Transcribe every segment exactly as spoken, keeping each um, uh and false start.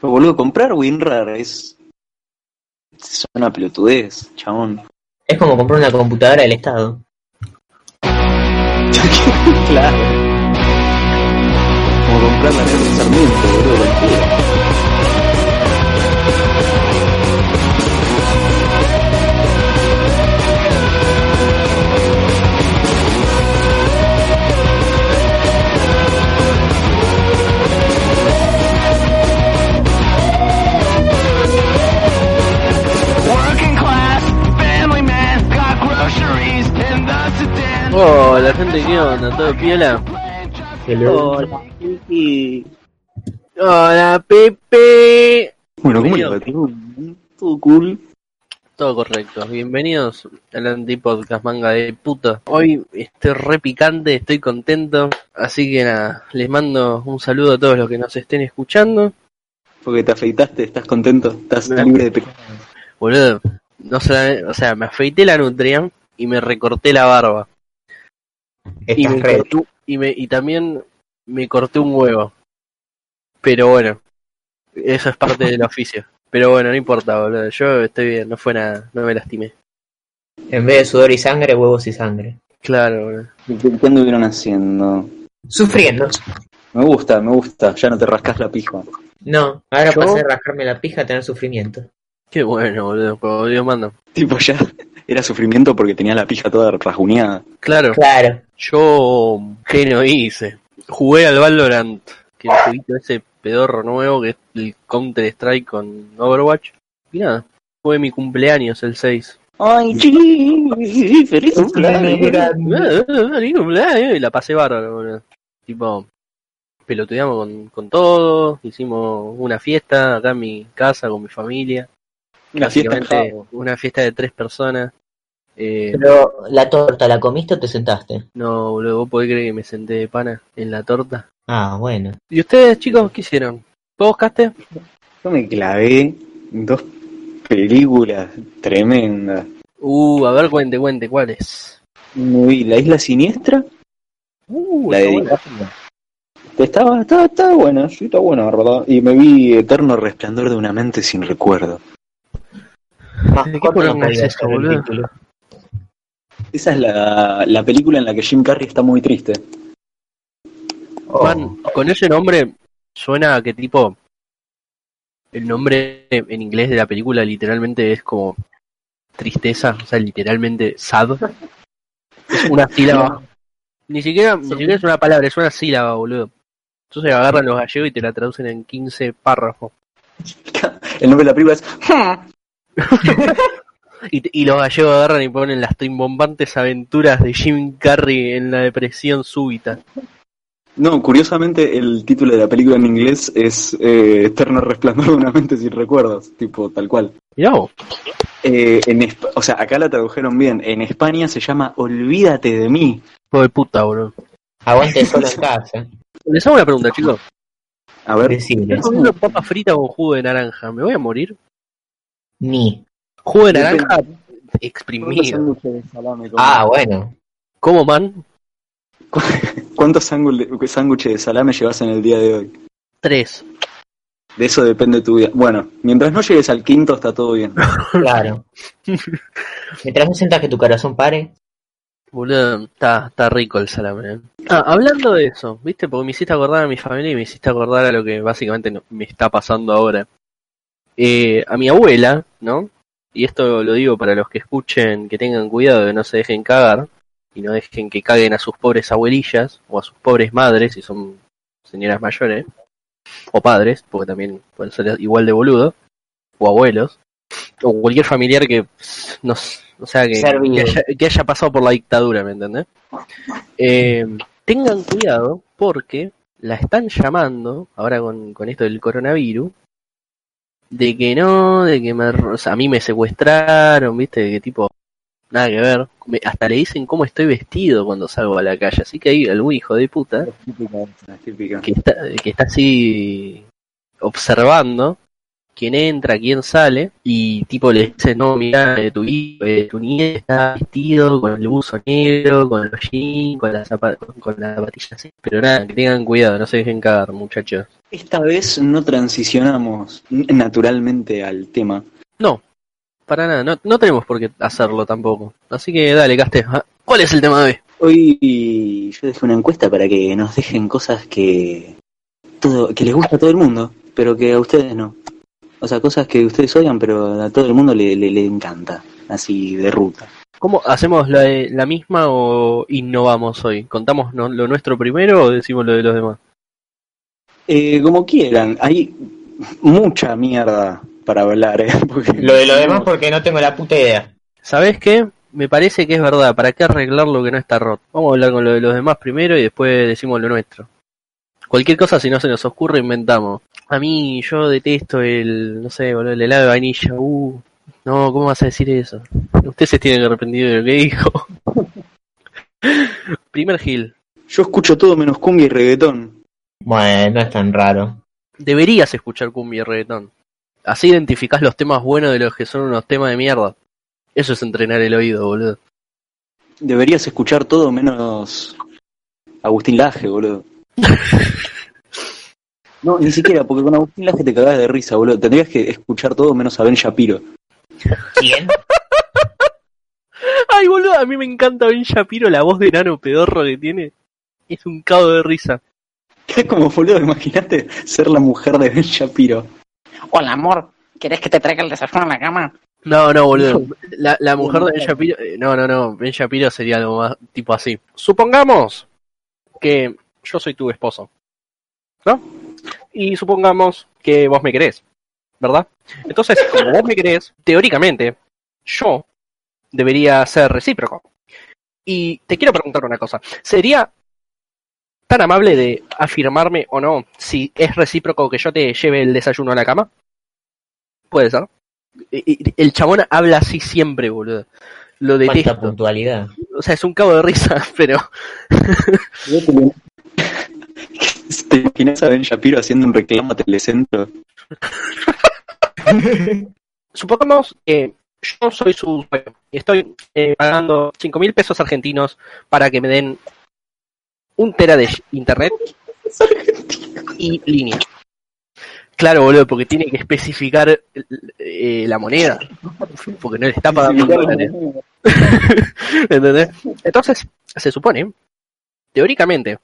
Pero boludo, comprar Winrar es... es una pelotudez, chabón. Es como comprar una computadora del Estado. Claro. Como comprar la red de Sarmiento, boludo, cualquiera. Oh, la gente, ¿qué onda? ¿Todo piola? Hola, Pepe. Hola, Pepe. Bueno, ¿cómo le va? Todo cool. Todo correcto. Bienvenidos al Antipodcast, manga de puta. Hoy estoy re picante, estoy contento. Así que nada, les mando un saludo a todos los que nos estén escuchando. Porque te afeitaste, estás contento, estás no, libre de pecado. Boludo, no solamente, o sea, me afeité la nutria y me recorté la barba. Y me, cortó, y, me, y también me corté un huevo. Pero bueno, eso es parte del oficio. Pero bueno, no importa, boludo. Yo estoy bien, no fue nada, no me lastimé. En vez de sudor y sangre, huevos y sangre. Claro, boludo. ¿Qué anduvieron haciendo? Sufriendo. Me gusta, me gusta. Ya no te rascas la pija. No, ahora ¿Yo? pasé de rascarme la pija a tener sufrimiento. Qué bueno, boludo, como Dios manda. Tipo ya... Era sufrimiento porque tenía la pija toda rajuneada. Claro. Claro. Yo, ¿qué no hice? Jugué al Valorant, que es el jueguito ese pedorro nuevo que es el Counter-Strike con Overwatch. Y nada, fue mi cumpleaños el seis. ¡Ay, sí! ¡Feliz cumpleaños! ¡Feliz cumpleaños! Y la pasé bárbaro, boludo. Tipo, peloteamos con, con todo, hicimos una fiesta acá en mi casa con mi familia. Una fiesta, una fiesta de tres personas. Eh, Pero, ¿la torta la comiste o te sentaste? No, boludo, vos podés creer que me senté de pana en la torta. Ah, bueno. ¿Y ustedes, chicos, qué hicieron? ¿Vos buscaste? Yo me clavé dos películas tremendas. Uh, a ver, cuente, cuente, ¿cuáles? Uy, ¿La Isla Siniestra? Uh, la de Estaba, estaba, estaba buena, sí, estaba buena, ¿verdad? Y me vi Eterno Resplandor de una Mente Sin Recuerdo. Más ¿Qué no es eso, boludo? Esa es la, la película en la que Jim Carrey está muy triste. Man, oh. Con ese nombre suena a que tipo... El nombre en inglés de la película literalmente es como... Tristeza, o sea, literalmente sad. Es una sílaba. Ni siquiera, ni siquiera es una palabra, es una sílaba, boludo. Entonces agarran los gallegos y te la traducen en quince párrafos. El nombre de la película es... y, y los gallegos agarran y ponen las timbombantes aventuras de Jim Carrey en la depresión súbita. No, curiosamente el título de la película en inglés es eh, Eterno Resplandor de una Mente Sin Recuerdos, tipo tal cual. Mirá vos. Eh, en, o sea, acá la tradujeron bien. En España se llama Olvídate de mí. Pobre puta, bro. Aguante solo en casa. Les hago una pregunta, chicos. A ver. ¿Estás comiendo papa frita o jugo de naranja? ¿Me voy a morir? Ni. Jugo de naranja exprimido. Ah, bueno. ¿Cómo, man? ¿Cuántos sándwiches de salame llevas en el día de hoy? Tres. De eso depende tu vida. Bueno, mientras no llegues al quinto está todo bien. Claro. Mientras no sientas que tu corazón pare. Boludo, está, está rico el salame, ¿eh? Ah, hablando de eso, ¿viste? Porque me hiciste acordar a mi familia y me hiciste acordar a lo que básicamente me está pasando ahora. Eh, a mi abuela, ¿no? Y esto lo digo para los que escuchen, que tengan cuidado, que no se dejen cagar y no dejen que caguen a sus pobres abuelillas o a sus pobres madres si son señoras mayores o padres, porque también pueden ser igual de boludo, o abuelos o cualquier familiar que no, o sea, que, que, haya, que haya pasado por la dictadura, ¿me entendés? Eh, tengan cuidado porque la están llamando ahora con, con esto del coronavirus de que no, de que me, o sea, a mí me secuestraron, viste, de que tipo, nada que ver. Me, hasta le dicen cómo estoy vestido cuando salgo a la calle, así que hay algún hijo de puta es típica, es típica. Que, está, que está así observando quién entra, quién sale, y tipo le dice, no, mirá, tu hijo, eh, tu nieto está vestido con el buzo negro, con los jeans, con las zapat- con, con la zapatillas así. Pero nada, que tengan cuidado, no se dejen cagar, muchachos. Esta vez no transicionamos naturalmente al tema. No, para nada, no, no tenemos por qué hacerlo tampoco. Así que dale, Casté, ¿cuál es el tema de hoy? Hoy yo dejé una encuesta para que nos dejen cosas que todo, que les gusta a todo el mundo, pero que a ustedes no. O sea, cosas que ustedes odian, pero a todo el mundo le, le, le encanta, así de ruta. ¿Cómo hacemos la, la misma o innovamos hoy? ¿Contamos no, lo nuestro primero o decimos lo de los demás? Eh, como quieran, hay mucha mierda para hablar. ¿eh? Porque... Lo de los demás porque no tengo la puta idea. ¿Sabés qué? Me parece que es verdad, ¿para qué arreglar lo que no está roto? Vamos a hablar con lo de los demás primero y después decimos lo nuestro. Cualquier cosa, si no se nos ocurre, inventamos. A mí, yo detesto el, no sé, boludo, el helado de vainilla. Uh, no, ¿cómo vas a decir eso? Usted se tiene que arrepentir de lo que dijo. Primer Gil. Yo escucho todo menos cumbia y reggaetón. Bueno, no es tan raro. Deberías escuchar cumbia y reggaetón. Así identificás los temas buenos de los que son unos temas de mierda. Eso es entrenar el oído, boludo. Deberías escuchar todo menos Agustín Laje, boludo. No, ni siquiera, porque con Agustín Laje te cagás de risa, boludo. Tendrías que escuchar todo menos a Ben Shapiro. ¿Quién? Ay, boludo, a mí me encanta Ben Shapiro, la voz de nano pedorro que tiene. Es un cago de risa. Es como, boludo, imagínate ser la mujer de Ben Shapiro. Hola, amor, ¿querés que te traiga el desayuno a la cama? No, no, boludo. La, la mujer de Ben Shapiro... No, no, no. Ben Shapiro sería algo más tipo así. Supongamos que... yo soy tu esposo, ¿no? Y supongamos que vos me querés, ¿verdad? Entonces, como vos me querés, teóricamente, yo debería ser recíproco. Y te quiero preguntar una cosa. ¿Sería tan amable de afirmarme o no si es recíproco que yo te lleve el desayuno a la cama? Puede ser. El chabón habla así siempre, boludo. Lo detesto. Falta puntualidad. O sea, es un cabo de risa, pero... ¿Te imaginas a Ben Shapiro haciendo un reclamo a Telecentro? Supongamos que yo soy su... y estoy eh, pagando cinco mil pesos argentinos para que me den un tera de internet y línea. Claro, boludo, porque tiene que especificar eh, la moneda. Porque no le está pagando dólares. ¿Entendés? Entonces, se supone, teóricamente,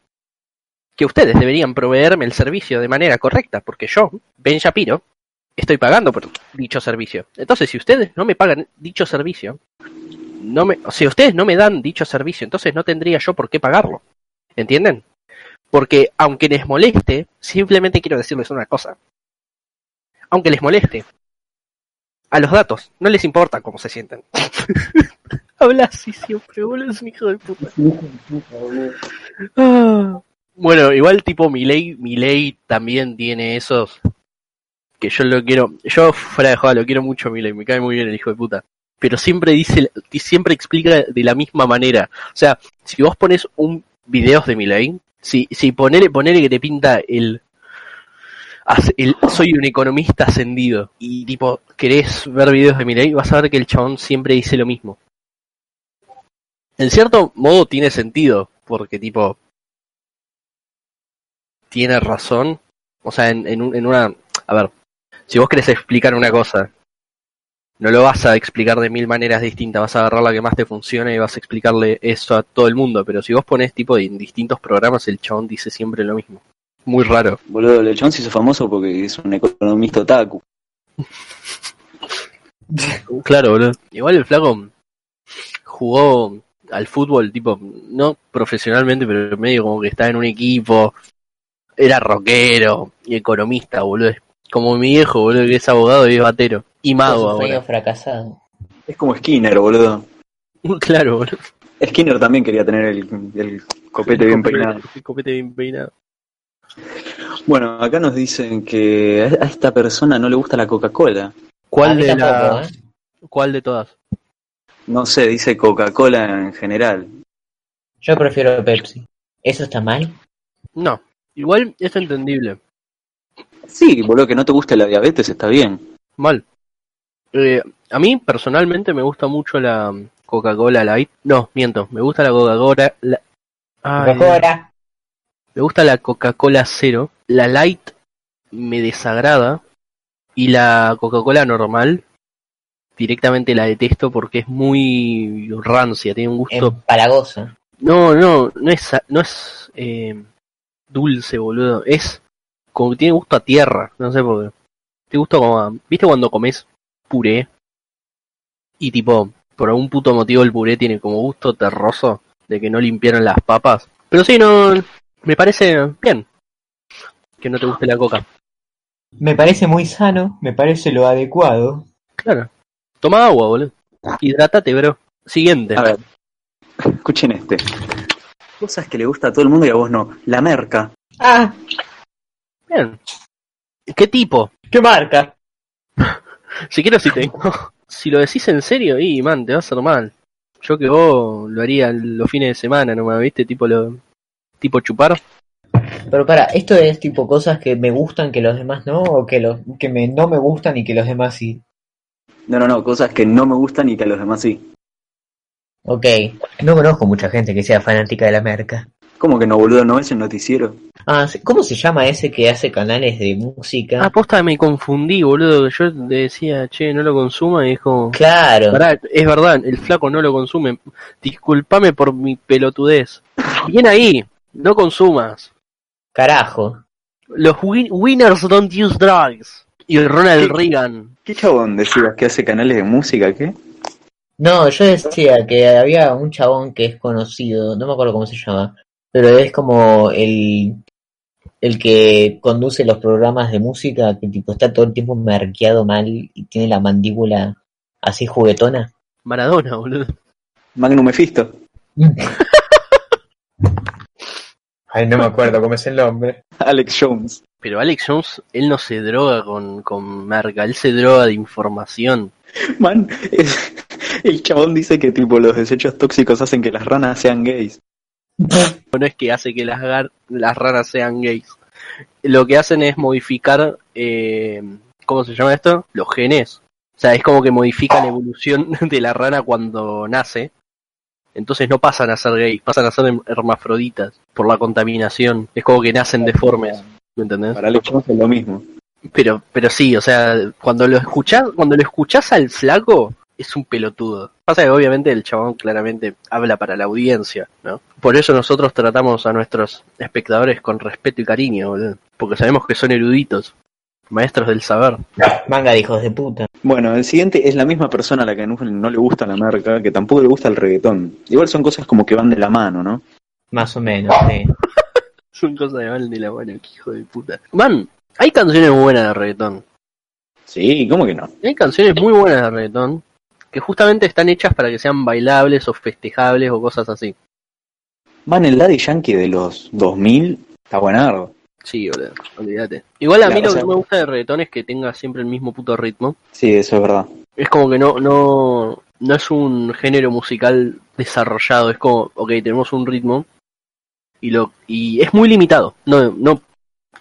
que ustedes deberían proveerme el servicio de manera correcta, porque yo, Ben Shapiro, estoy pagando por dicho servicio. Entonces, si ustedes no me pagan dicho servicio, no me, o si sea, ustedes no me dan dicho servicio, entonces no tendría yo por qué pagarlo. ¿Entienden? Porque aunque les moleste, simplemente quiero decirles una cosa. Aunque les moleste, a los datos no les importa cómo se sienten. Habla así siempre, boludo, es un hijo de puta. Ah... Bueno, igual tipo Milei, Milei también tiene esos que yo lo quiero, yo fuera de joda lo quiero mucho a Milei, me cae muy bien el hijo de puta, pero siempre dice, siempre explica de la misma manera. O sea, si vos pones un videos de Milei, si si ponele ponele que te pinta el, el soy un economista ascendido y tipo querés ver videos de Milei, vas a ver que el chabón siempre dice lo mismo. En cierto modo tiene sentido, porque tipo tiene razón, o sea, en, en, en una... A ver, si vos querés explicar una cosa, no lo vas a explicar de mil maneras distintas, vas a agarrar la que más te funcione y vas a explicarle eso a todo el mundo, pero si vos ponés tipo en distintos programas, el chabón dice siempre lo mismo. Muy raro. Boludo, el chabón se hizo famoso porque es un economista otaku. Claro, boludo. Igual el flaco jugó al fútbol, tipo, no profesionalmente, pero medio como que está en un equipo... Era rockero y economista, boludo. Como mi viejo, boludo, que es abogado y es batero. Y mago, boludo. Es un fracasado. Es como Skinner, boludo. Claro, boludo. Skinner también quería tener el, el copete el bien copete, peinado. El copete bien peinado. Bueno, acá nos dicen que a esta persona no le gusta la Coca-Cola. ¿Cuál de las? ¿eh? ¿Cuál de todas? No sé, dice Coca-Cola en general. Yo prefiero Pepsi. ¿Eso está mal? No, igual es entendible. Sí, boludo, que no te guste la diabetes está bien. Mal. Eh, a mí personalmente me gusta mucho la Coca-Cola Light. No, miento, me gusta la Coca-Cola... La... Ay, Coca-Cola. Me gusta la Coca-Cola Cero. La Light me desagrada. Y la Coca-Cola normal... directamente la detesto porque es muy rancia, tiene un gusto... Empalagosa. No, no, no es, no es eh, dulce, boludo. Es como que tiene gusto a tierra, no sé por qué. Tiene gusto como a... ¿Viste cuando comes puré? Y tipo, por algún puto motivo el puré tiene como gusto terroso de que no limpiaron las papas. Pero sí, no, me parece bien que no te guste la coca. Me parece muy sano, me parece lo adecuado. Claro. Toma agua, boludo. Hidrátate, bro. Siguiente. A ver. Escuchen este. Cosas que le gusta a todo el mundo y a vos no. La merca. Ah. Bien. ¿Qué tipo? ¿Qué marca? Si quiero, si tengo. Si lo decís en serio, y man, te va a hacer mal. Yo que vos lo haría los fines de semana nomás, ¿viste? Tipo lo, tipo chupar. Pero para, ¿esto es tipo cosas que me gustan que los demás no? ¿O que, los, que me, no me gustan y que los demás sí? No, no, no, cosas que no me gustan y que a los demás sí. Ok, no conozco mucha gente que sea fanática de la merca. ¿Cómo que no, boludo? ¿No ves el noticiero? Ah, ¿cómo se llama ese que hace canales de música? Ah, posta, me confundí, boludo. Yo decía, che, no lo consuma y es como... Claro. Pará, es verdad, el flaco no lo consume. Disculpame por mi pelotudez. Bien ahí, no consumas. Carajo. Los win- winners don't use drugs. Y Ronald ¿Qué, Reagan. ¿Qué chabón decías que hace canales de música, qué? No, yo decía que había un chabón que es conocido, no me acuerdo cómo se llama, pero es como el el que conduce los programas de música, que tipo está todo el tiempo marqueado mal y tiene la mandíbula así juguetona. Maradona, boludo. Magnum Mephisto. Ay, no me acuerdo cómo es el nombre. Alex Jones. Pero Alex Jones, él no se droga con, con merca, él se droga de información. Man, el, el chabón dice que tipo los desechos tóxicos hacen que las ranas sean gays. No es que hace que las, gar, las ranas sean gays. Lo que hacen es modificar, eh, ¿cómo se llama esto? Los genes. O sea, es como que modifican la evolución de la rana cuando nace. Entonces no pasan a ser gays, pasan a ser hermafroditas por la contaminación. Es como que nacen deformes, ¿me entendés? Para Alex Jones es lo mismo. Pero pero sí, o sea, cuando lo escuchás, cuando lo escuchás al flaco, es un pelotudo. Pasa que obviamente el chabón claramente habla para la audiencia, ¿no? Por eso nosotros tratamos a nuestros espectadores con respeto y cariño, boludo. Porque sabemos que son eruditos, maestros del saber. Manga de hijos de puta. Bueno, el siguiente es la misma persona a la que no, no le gusta la merca, que tampoco le gusta el reggaetón. Igual son cosas como que van de la mano, ¿no? Más o menos, sí. Son cosas que van de la mano, que hijo de puta. Man, hay canciones buenas de reggaetón. Sí, ¿cómo que no? Hay canciones muy buenas de reggaetón que justamente están hechas para que sean bailables o festejables o cosas así. Man, el Daddy Yankee de los dos mil está buenardo. Sí, boludo, olvídate. Igual a claro, mí lo o sea, que me gusta de reggaetón es que tenga siempre el mismo puto ritmo. Sí, eso es verdad. Es como que no no no es un género musical desarrollado. Es como, ok, tenemos un ritmo y lo y es muy limitado. No, no,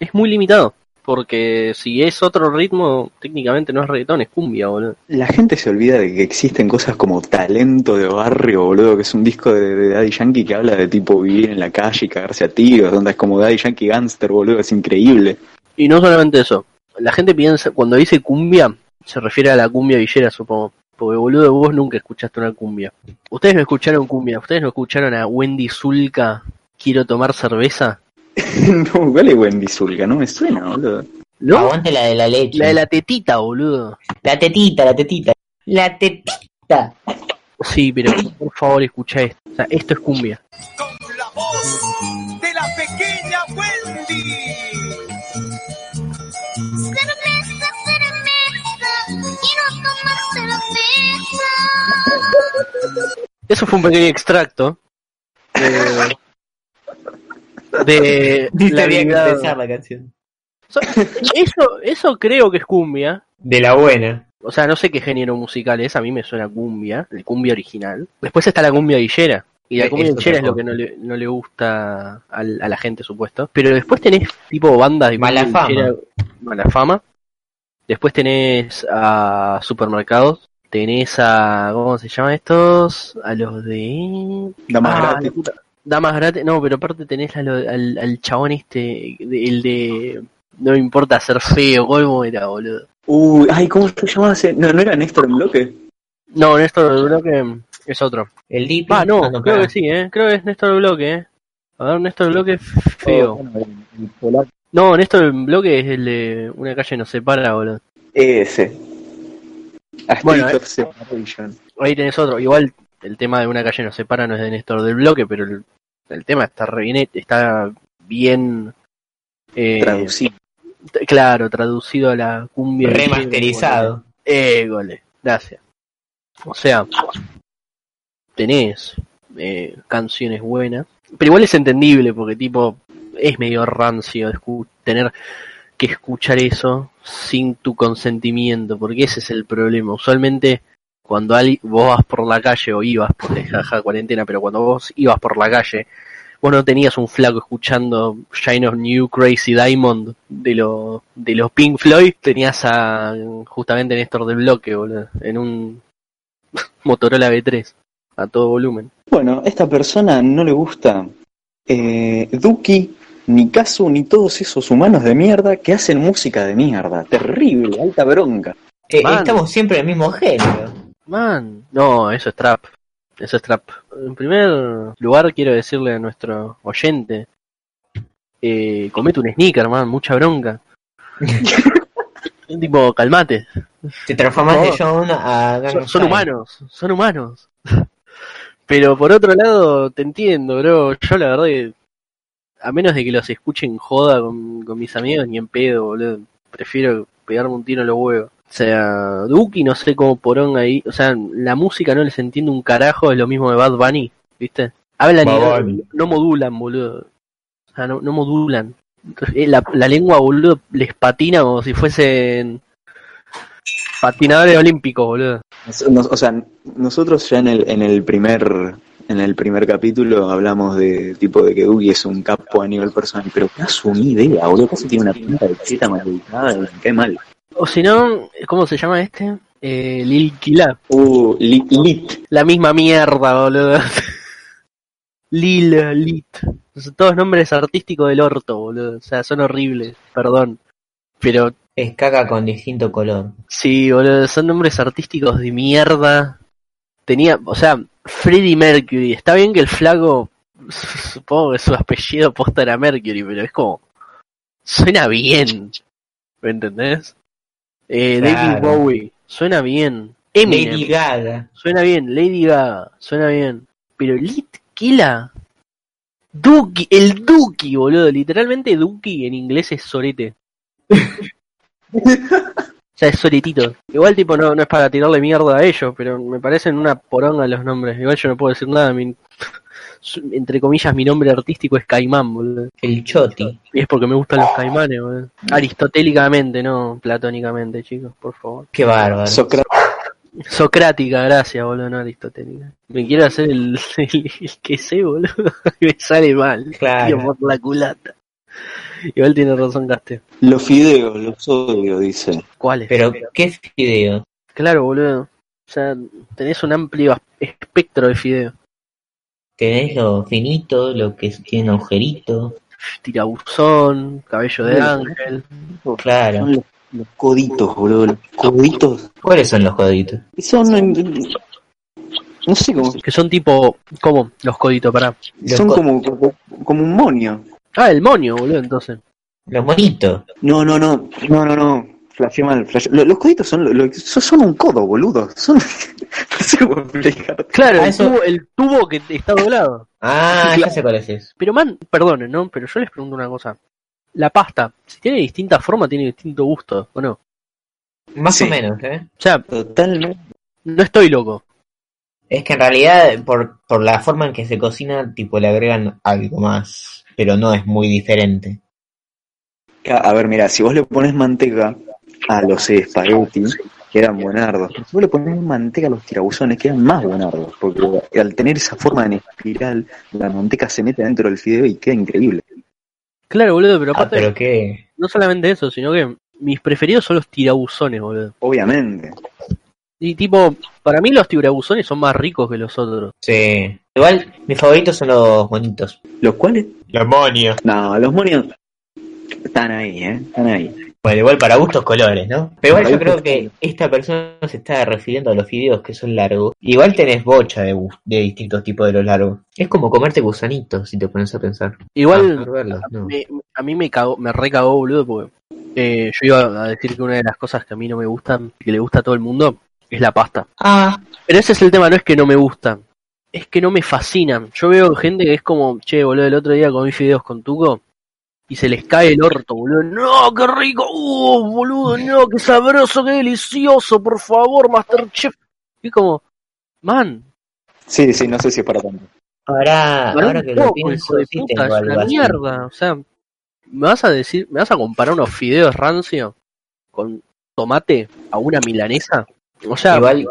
es muy limitado. Porque si es otro ritmo, técnicamente no es reggaetón, es cumbia, boludo. La gente se olvida de que existen cosas como Talento de Barrio, boludo, que es un disco de, de Daddy Yankee que habla de tipo vivir en la calle y cagarse a tiros, donde es como Daddy Yankee gangster, boludo, es increíble. Y no solamente eso, la gente piensa, cuando dice cumbia, se refiere a la cumbia villera, supongo. Porque, boludo, vos nunca escuchaste una cumbia. Ustedes no escucharon cumbia, ustedes no escucharon a Wendy Sulca, Quiero Tomar Cerveza. No, ¿cuál es Wendy Sulca? No me suena, boludo. ¿No? Aguante la de la leche. La de la tetita, boludo. La tetita, la tetita. La tetita. Sí, pero por favor escuchá esto. O sea, esto es cumbia. Con la voz de la pequeña Wendy. Cerveza, cerveza. Quiero tomar cerveza. Eso fue un pequeño extracto. Eh... de la vida, la canción So, eso, eso creo que es cumbia. De la buena. O sea, no sé qué género musical es, a mí me suena cumbia, el cumbia original. Después está la cumbia villera. Y la cumbia villera es lo que no le, no le gusta a, a la gente, supuesto. Pero después tenés tipo bandas de Mala Fama. Villera, Mala Fama. Después tenés a supermercados. Tenés a... ¿Cómo se llaman estos? A los de... Damas ah, gratis. Puta. Damas gratis. No, pero aparte tenés a lo, al, al chabón este, el de... No me importa ser feo, ¿cómo era, boludo? Uy, ay, ¿cómo se llamaba ese? No, ¿no era Néstor el Bloque? No, Néstor el Bloque es otro. El Lit. Ah, no, no, no creo cara. que sí, ¿eh? Creo que es Néstor el Bloque, ¿eh? A ver, Néstor el Bloque es feo. Oh, bueno, el no, Néstor el Bloque es el de Una calle nos separa, boludo. Ese. Bueno, eh, ahí tenés otro. Igual el tema de Una calle nos separa no es de Néstor del Bloque, pero el, el tema está re bien, está bien eh, traducido. T- claro, traducido a la cumbia. Remasterizado. Eh, gole, gracias. O sea, tenés eh, canciones buenas, pero igual es entendible porque tipo es medio rancio escu- tener que escuchar eso sin tu consentimiento, porque ese es el problema. Usualmente cuando hay, vos vas por la calle o ibas por jaja cuarentena, pero cuando vos ibas por la calle, vos no tenías un flaco escuchando Shine of New Crazy Diamond de los de los Pink Floyd, tenías a justamente Néstor del Bloque, boludo, en un Motorola B tres a todo volumen. Bueno, a esta persona no le gusta eh, Duki, ni Casu, ni todos esos humanos de mierda que hacen música de mierda. Terrible, alta bronca. Eh, estamos siempre en el mismo género. Man, no, eso es trap. Eso es trap. En primer lugar, quiero decirle a nuestro oyente: eh, comete un sneaker, man, mucha bronca. Tipo, calmate. Te transformaste, John, no, a. Son, son humanos, son humanos. Pero por otro lado, te entiendo, bro. Yo la verdad que, a menos de que los escuchen joda con, con mis amigos, ni en pedo, boludo. Prefiero pegarme un tiro en los huevos. O sea, Duki, no sé cómo poronga ahí. O sea, la música no les entiende un carajo, es lo mismo de Bad Bunny, ¿viste? Hablan Bad y no, no modulan, boludo. O sea, no, no modulan. Entonces, la, la lengua, boludo, les patina como si fuesen patinadores olímpicos, boludo. Nos, o sea, nosotros ya en el, en el primer... En el primer capítulo hablamos de tipo de que Duki es un capo a nivel personal, pero Casu ni idea, boludo, Casu tiene una pinta de cheta maleducada, me cae mal. O si no, ¿cómo se llama este? Eh, Lil Kilab. Uh, li- Lit. La misma mierda, boludo. Lil, Lit. Todos nombres artísticos del orto, boludo. O sea, son horribles, perdón. Pero... Es caca con distinto color. Sí, boludo, son nombres artísticos de mierda. Tenía, o sea... Freddie Mercury, está bien que el flaco, supongo que su apellido posta era Mercury, pero es como, suena bien, ¿me entendés? Eh, claro. David Bowie, suena bien. Eminem, Lady Gaga, suena bien. Lady Gaga, suena bien. Pero Lit Killa, Duki, el Duki, boludo, literalmente Duki en inglés es sorete. O sea, es soletito. Igual, tipo, no, no es para tirarle mierda a ellos, pero me parecen una poronga los nombres. Igual yo no puedo decir nada. Mi, entre comillas, mi nombre artístico es Caimán, boludo. El Choti. Y es porque me gustan los caimanes, boludo. Aristotélicamente, no platónicamente, chicos, por favor. Qué bárbaro. Socrática. Socrática, gracias, boludo, no aristotélica. Me quiero hacer el, el, el que sé, boludo. Y me sale mal. Claro. Tío, por la culata. Igual tiene razón Gaste. Los fideos, los odio, dice. ¿Cuáles? ¿Pero qué fideos? Claro, boludo. O sea, tenés un amplio espectro de fideos. Tenés lo finito, lo que tiene agujerito. Tirabuzón, cabello de ángel. Claro. Son los, los coditos, boludo. Los coditos. ¿Cuáles son los coditos? Son... En... No sé cómo. Que son tipo... ¿Cómo? Los coditos, pará. Los son cod- como, como, como un moño. Ah, el moño, boludo, entonces. Los monitos. No, no, no, no, no, no. Flashé mal, flashé. Los, los coditos son los, son un codo, boludo. Son... no sé cómo explicar. Claro, ah, el, eso... tubo, el tubo que está doblado. Ah, ya sé cuál es eso. Pero man, perdonen, ¿no? Pero yo les pregunto una cosa. La pasta, si tiene distinta forma, tiene distinto gusto, ¿o no? Más sí. o menos, ¿eh? O sea, totalmente. No estoy loco. Es que en realidad, por, por la forma en que se cocina, tipo, le agregan algo más... pero no es muy diferente. A ver, mira, si vos le pones manteca a los espagueti, quedan buenardos. Pero si vos le pones manteca a los tirabuzones, quedan más buenardos. Porque al tener esa forma en espiral, la manteca se mete dentro del fideo y queda increíble. Claro, boludo, pero aparte... Ah, ¿pero qué? No solamente eso, sino que mis preferidos son los tirabuzones, boludo. Obviamente. Y tipo, para mí los tirabuzones son más ricos que los otros. Sí. Igual, mis favoritos son los monitos. ¿Los cuáles? Los monios. No, los monios... Están ahí, ¿eh? Están ahí. Bueno, igual para gustos colores, ¿no? Pero igual yo creo que esta persona se está refiriendo a los fideos que son largos. Igual tenés bocha de, de distintos tipos de los largos. Es como comerte gusanitos, si te pones a pensar. Igual, ah, a, verlos, no. me, a mí me cagó, me recagó, boludo, porque eh, yo iba a decir que una de las cosas que a mí no me gustan, que le gusta a todo el mundo, es la pasta. Ah. Pero ese es el tema, no es que no me gustan, es que no me fascinan. Yo veo gente que es como, che, boludo, el otro día comí fideos con tuco. Y se les cae el orto, boludo. ¡No, qué rico! ¡Uh, boludo! ¡No, qué sabroso, qué delicioso! Por favor, Masterchef. Y como, man. Sí, sí, no sé si es para tanto. Ahora, ahora, ahora que lo pienso, de sí puta, tengo es una mierda. O sea, ¿me vas a decir, me vas a comparar unos fideos rancio con tomate a una milanesa? O sea, igual,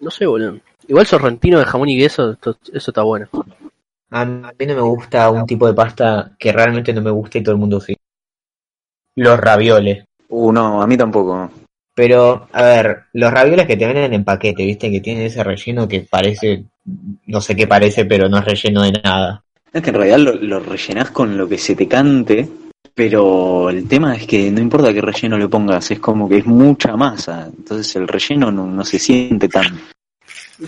no sé, boludo. Igual sorrentino de jamón y queso, esto, eso está bueno. A mí no me gusta un tipo de pasta que realmente no me gusta y todo el mundo sí. Los ravioles. Uh, no, a mí tampoco. Pero, a ver, los ravioles que te venden en paquete, viste, que tienen ese relleno que parece, no sé qué parece, pero no es relleno de nada. Es que en realidad lo, lo rellenás con lo que se te cante, pero el tema es que no importa qué relleno le pongas, es como que es mucha masa, entonces el relleno no, no se siente tan...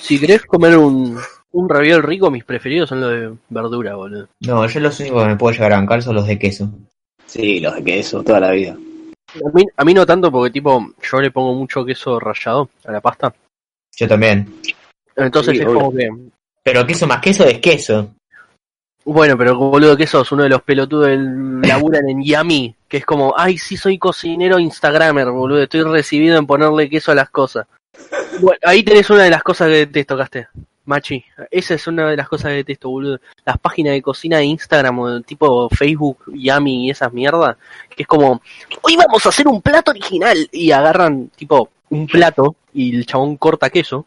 Si querés comer un... un raviol rico, mis preferidos son los de verdura, boludo. No, yo los únicos que me puedo llegar a bancar son los de queso. Sí, los de queso, toda la vida. A mí, a mí no tanto porque, tipo, yo le pongo mucho queso rallado a la pasta. Yo también. Entonces sí, es obvio. Como que... Pero queso más queso es queso. Bueno, pero boludo, que sos uno de los pelotudos que laburan en Yami, que es como, ay, sí, soy cocinero Instagramer, boludo, estoy recibido en ponerle queso a las cosas. Bueno, ahí tenés una de las cosas que te tocaste. Machi, esa es una de las cosas que detesto, boludo. Las páginas de cocina de Instagram o tipo Facebook, Yami y esas mierdas, que es como, hoy vamos a hacer un plato original. Y agarran, tipo, un plato y el chabón corta queso,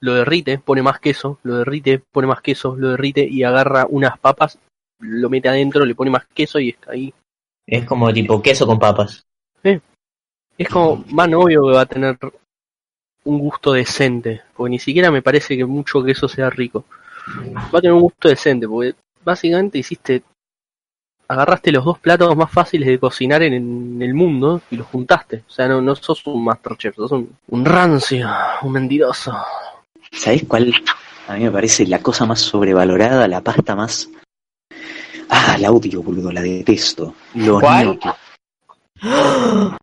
lo derrite, pone más queso, lo derrite, pone más queso, lo derrite y agarra unas papas, lo mete adentro, le pone más queso y está ahí. Es como tipo queso con papas. ¿Eh? Es como más obvio que va a tener... un gusto decente, porque ni siquiera me parece que mucho queso sea rico. Va a tener un gusto decente, porque básicamente hiciste, agarraste los dos platos más fáciles de cocinar en, en el mundo y los juntaste. O sea, no, no sos un Masterchef, sos un, un rancio, un mentiroso. ¿Sabés cuál? A mí me parece la cosa más sobrevalorada, la pasta más... Ah, la odio, boludo, la detesto. Los gnocchi.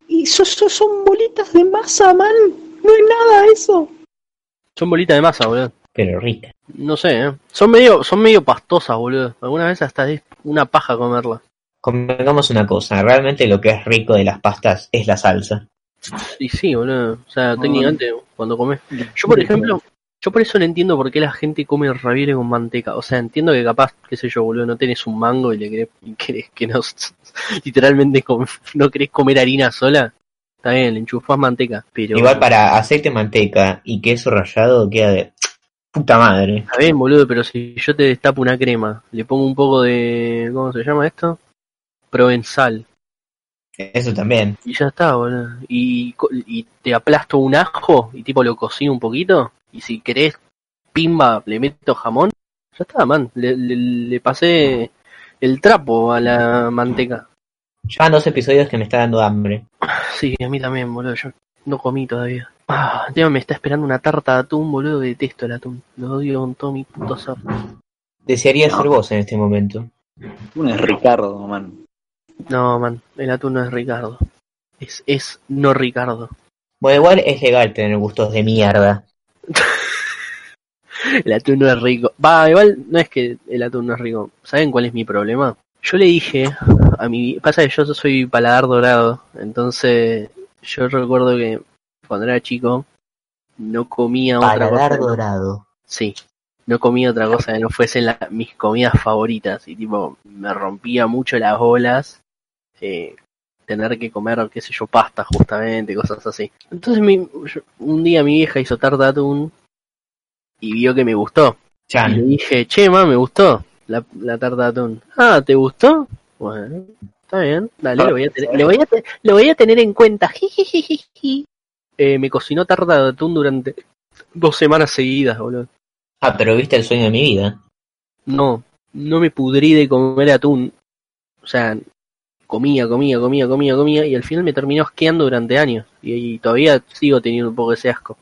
Y eso, eso son bolitas de masa, mal. No es nada eso. Son bolitas de masa, boludo. Pero ricas. No sé, eh. Son medio, son medio pastosas, boludo. Algunas veces hasta es una paja comerlas. Convengamos una cosa, realmente lo que es rico de las pastas es la salsa. Y sí, boludo. O sea, técnicamente oh. cuando comes. Yo por ejemplo, yo por eso no entiendo por qué la gente come ravioles con manteca. O sea, entiendo que capaz, qué sé yo, boludo, no tenés un mango y le querés, y querés que no literalmente com- no querés comer harina sola. Está bien, le enchufás manteca, pero... Igual para aceite, manteca y queso rallado queda de... puta madre. Está bien, boludo, pero si yo te destapo una crema, le pongo un poco de... ¿cómo se llama esto? Provenzal. Eso también. Y ya está, boludo. Y, y te aplasto un ajo y tipo lo cocino un poquito. Y si querés, pimba, le meto jamón. Ya está, man. Le, le, le pasé el trapo a la manteca. Ya dos episodios que me está dando hambre. Sí, a mí también, boludo. Yo no comí todavía. Ah, tío, me está esperando una tarta de atún, boludo. Detesto el atún. Lo odio con todo mi puto sapo. Desearía ser vos en este momento. Uno es Ricardo, man. No, man. El atún no es Ricardo. Es, es no Ricardo. Bueno, igual es legal tener gustos de mierda. El atún no es rico. Va, igual no es que el atún no es rico. ¿Saben cuál es mi problema? Yo le dije... a mí pasa que yo soy paladar dorado, entonces yo recuerdo que cuando era chico no comía paladar otra cosa dorado. Sí, no comía otra cosa que no fuesen la, mis comidas favoritas y tipo me rompía mucho las bolas eh, tener que comer, qué sé yo, pasta justamente, cosas así. Entonces mi, yo, un día mi vieja hizo tarta atún y vio que me gustó. Chan. Y le dije, che, ma, me gustó la, la tarta de atún. Ah, ¿te gustó? Bueno, está bien, dale, lo voy a tener, lo voy a te, lo voy a tener en cuenta. Eh, me cocinó tarta de atún durante dos semanas seguidas, boludo. Ah, pero viste el sueño de mi vida. No, no me pudrí de comer atún. O sea, comía, comía, comía, comía, comía, y al final me terminó asqueando durante años. Y, y todavía sigo teniendo un poco de ese asco.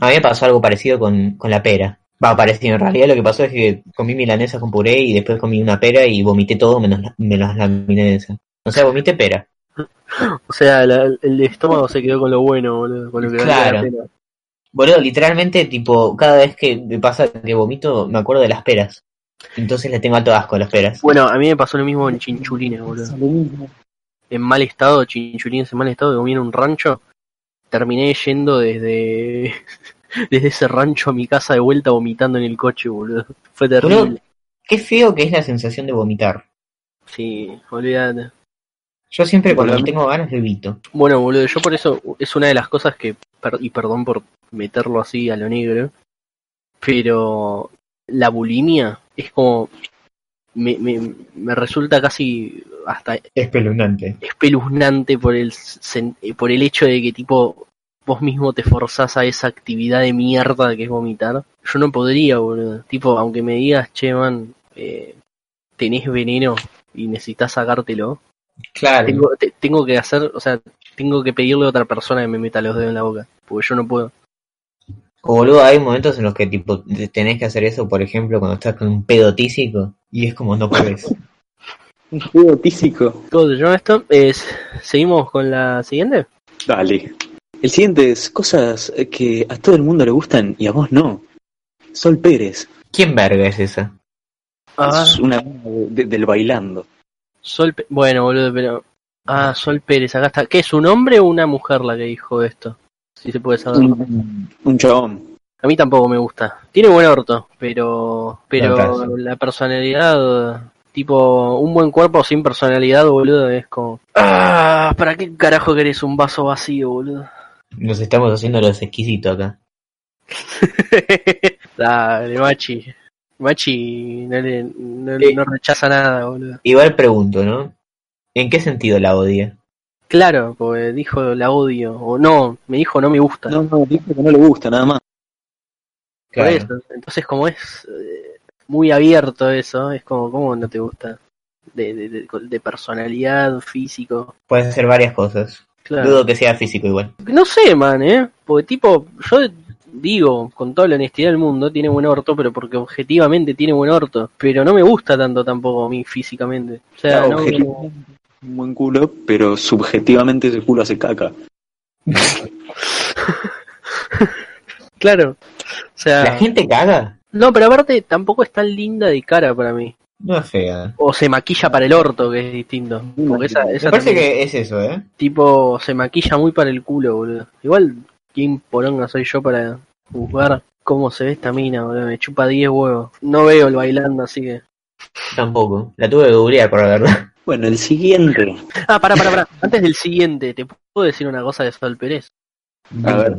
A mí me pasó algo parecido con, con la pera. Va, parecido. En realidad lo que pasó es que comí milanesa con puré y después comí una pera y vomité todo menos, la, menos la milanesa. O sea, vomité pera. O sea, la, el estómago se quedó con lo bueno, boludo. Con lo que claro. Boludo, literalmente, tipo, cada vez que me pasa que vomito, me acuerdo de las peras. Entonces le tengo alto asco a las peras. Bueno, a mí me pasó lo mismo en chinchulines, boludo. En mal estado, chinchulines en mal estado, comí en un rancho. Terminé yendo desde desde ese rancho a mi casa de vuelta vomitando en el coche, boludo. Fue terrible. Boludo, qué feo que es la sensación de vomitar. Sí, olvídate. Yo siempre cuando bueno, tengo ganas lo evito. Bueno, boludo, yo por eso es una de las cosas que, y perdón por meterlo así a lo negro, pero la bulimia es como, me, me, me resulta casi hasta espeluznante. Espeluznante por el, por el hecho de que tipo vos mismo te forzás a esa actividad de mierda que es vomitar. Yo no podría, boludo. Tipo, aunque me digas, che, man, eh, tenés veneno y necesitas sacártelo. Claro. Tengo, te, tengo que hacer, o sea, tengo que pedirle a otra persona que me meta los dedos en la boca, porque yo no puedo. O boludo, hay momentos en los que tipo tenés que hacer eso, por ejemplo, cuando estás con un pedo tísico y es como no podés. Un pedo tísico. Todo yo esto es. ¿Seguimos con la siguiente? Dale. El siguiente es cosas que a todo el mundo le gustan y a vos no. Sol Pérez. ¿Quién verga es esa? Ah. Es una de, del bailando. Sol Pe- bueno, boludo, pero... Ah, Sol Pérez, acá está. ¿Qué es, un hombre o una mujer la que dijo esto? Si se puede saber. Un, un chabón. A mí tampoco me gusta. Tiene buen orto, pero... Pero no, la personalidad... Tipo, un buen cuerpo sin personalidad, boludo, es como... Ah, ¿para qué carajo querés un vaso vacío, boludo? Nos estamos haciendo los exquisitos acá. Dale, machi. Machi no, le, no, eh, no rechaza nada, boludo. Igual pregunto, ¿no? ¿En qué sentido la odia? Claro, porque dijo la odio. O no, me dijo no me gusta. No, no, dijo que no le gusta, nada más. Claro. Por eso. Entonces, como es eh, muy abierto eso, es como, ¿cómo no te gusta? De, de, de, de personalidad, físico. Pueden ser varias cosas. Claro. Dudo que sea físico igual. No sé, man, ¿eh? Porque, tipo, yo... Digo, con toda la honestidad del mundo, tiene buen orto, pero porque objetivamente tiene buen orto. Pero no me gusta tanto tampoco a mí físicamente. O sea, no, no me... Un buen culo, pero subjetivamente ese culo hace caca. Claro. O sea, ¿la gente caga? No, pero aparte tampoco es tan linda de cara para mí. No es fea. O se maquilla para el orto, que es distinto. Porque esa, esa me parece también, que es eso, ¿eh? Tipo, se maquilla muy para el culo, boludo. Igual... ¿Quién poronga soy yo para juzgar cómo se ve esta mina, boludo? Me chupa diez huevos. No veo el bailando, así que... Tampoco. La tuve que googlear, por la verdad. Bueno, el siguiente. Ah, pará, pará, pará. Antes del siguiente, ¿te puedo decir una cosa de Sol Pérez? A ver.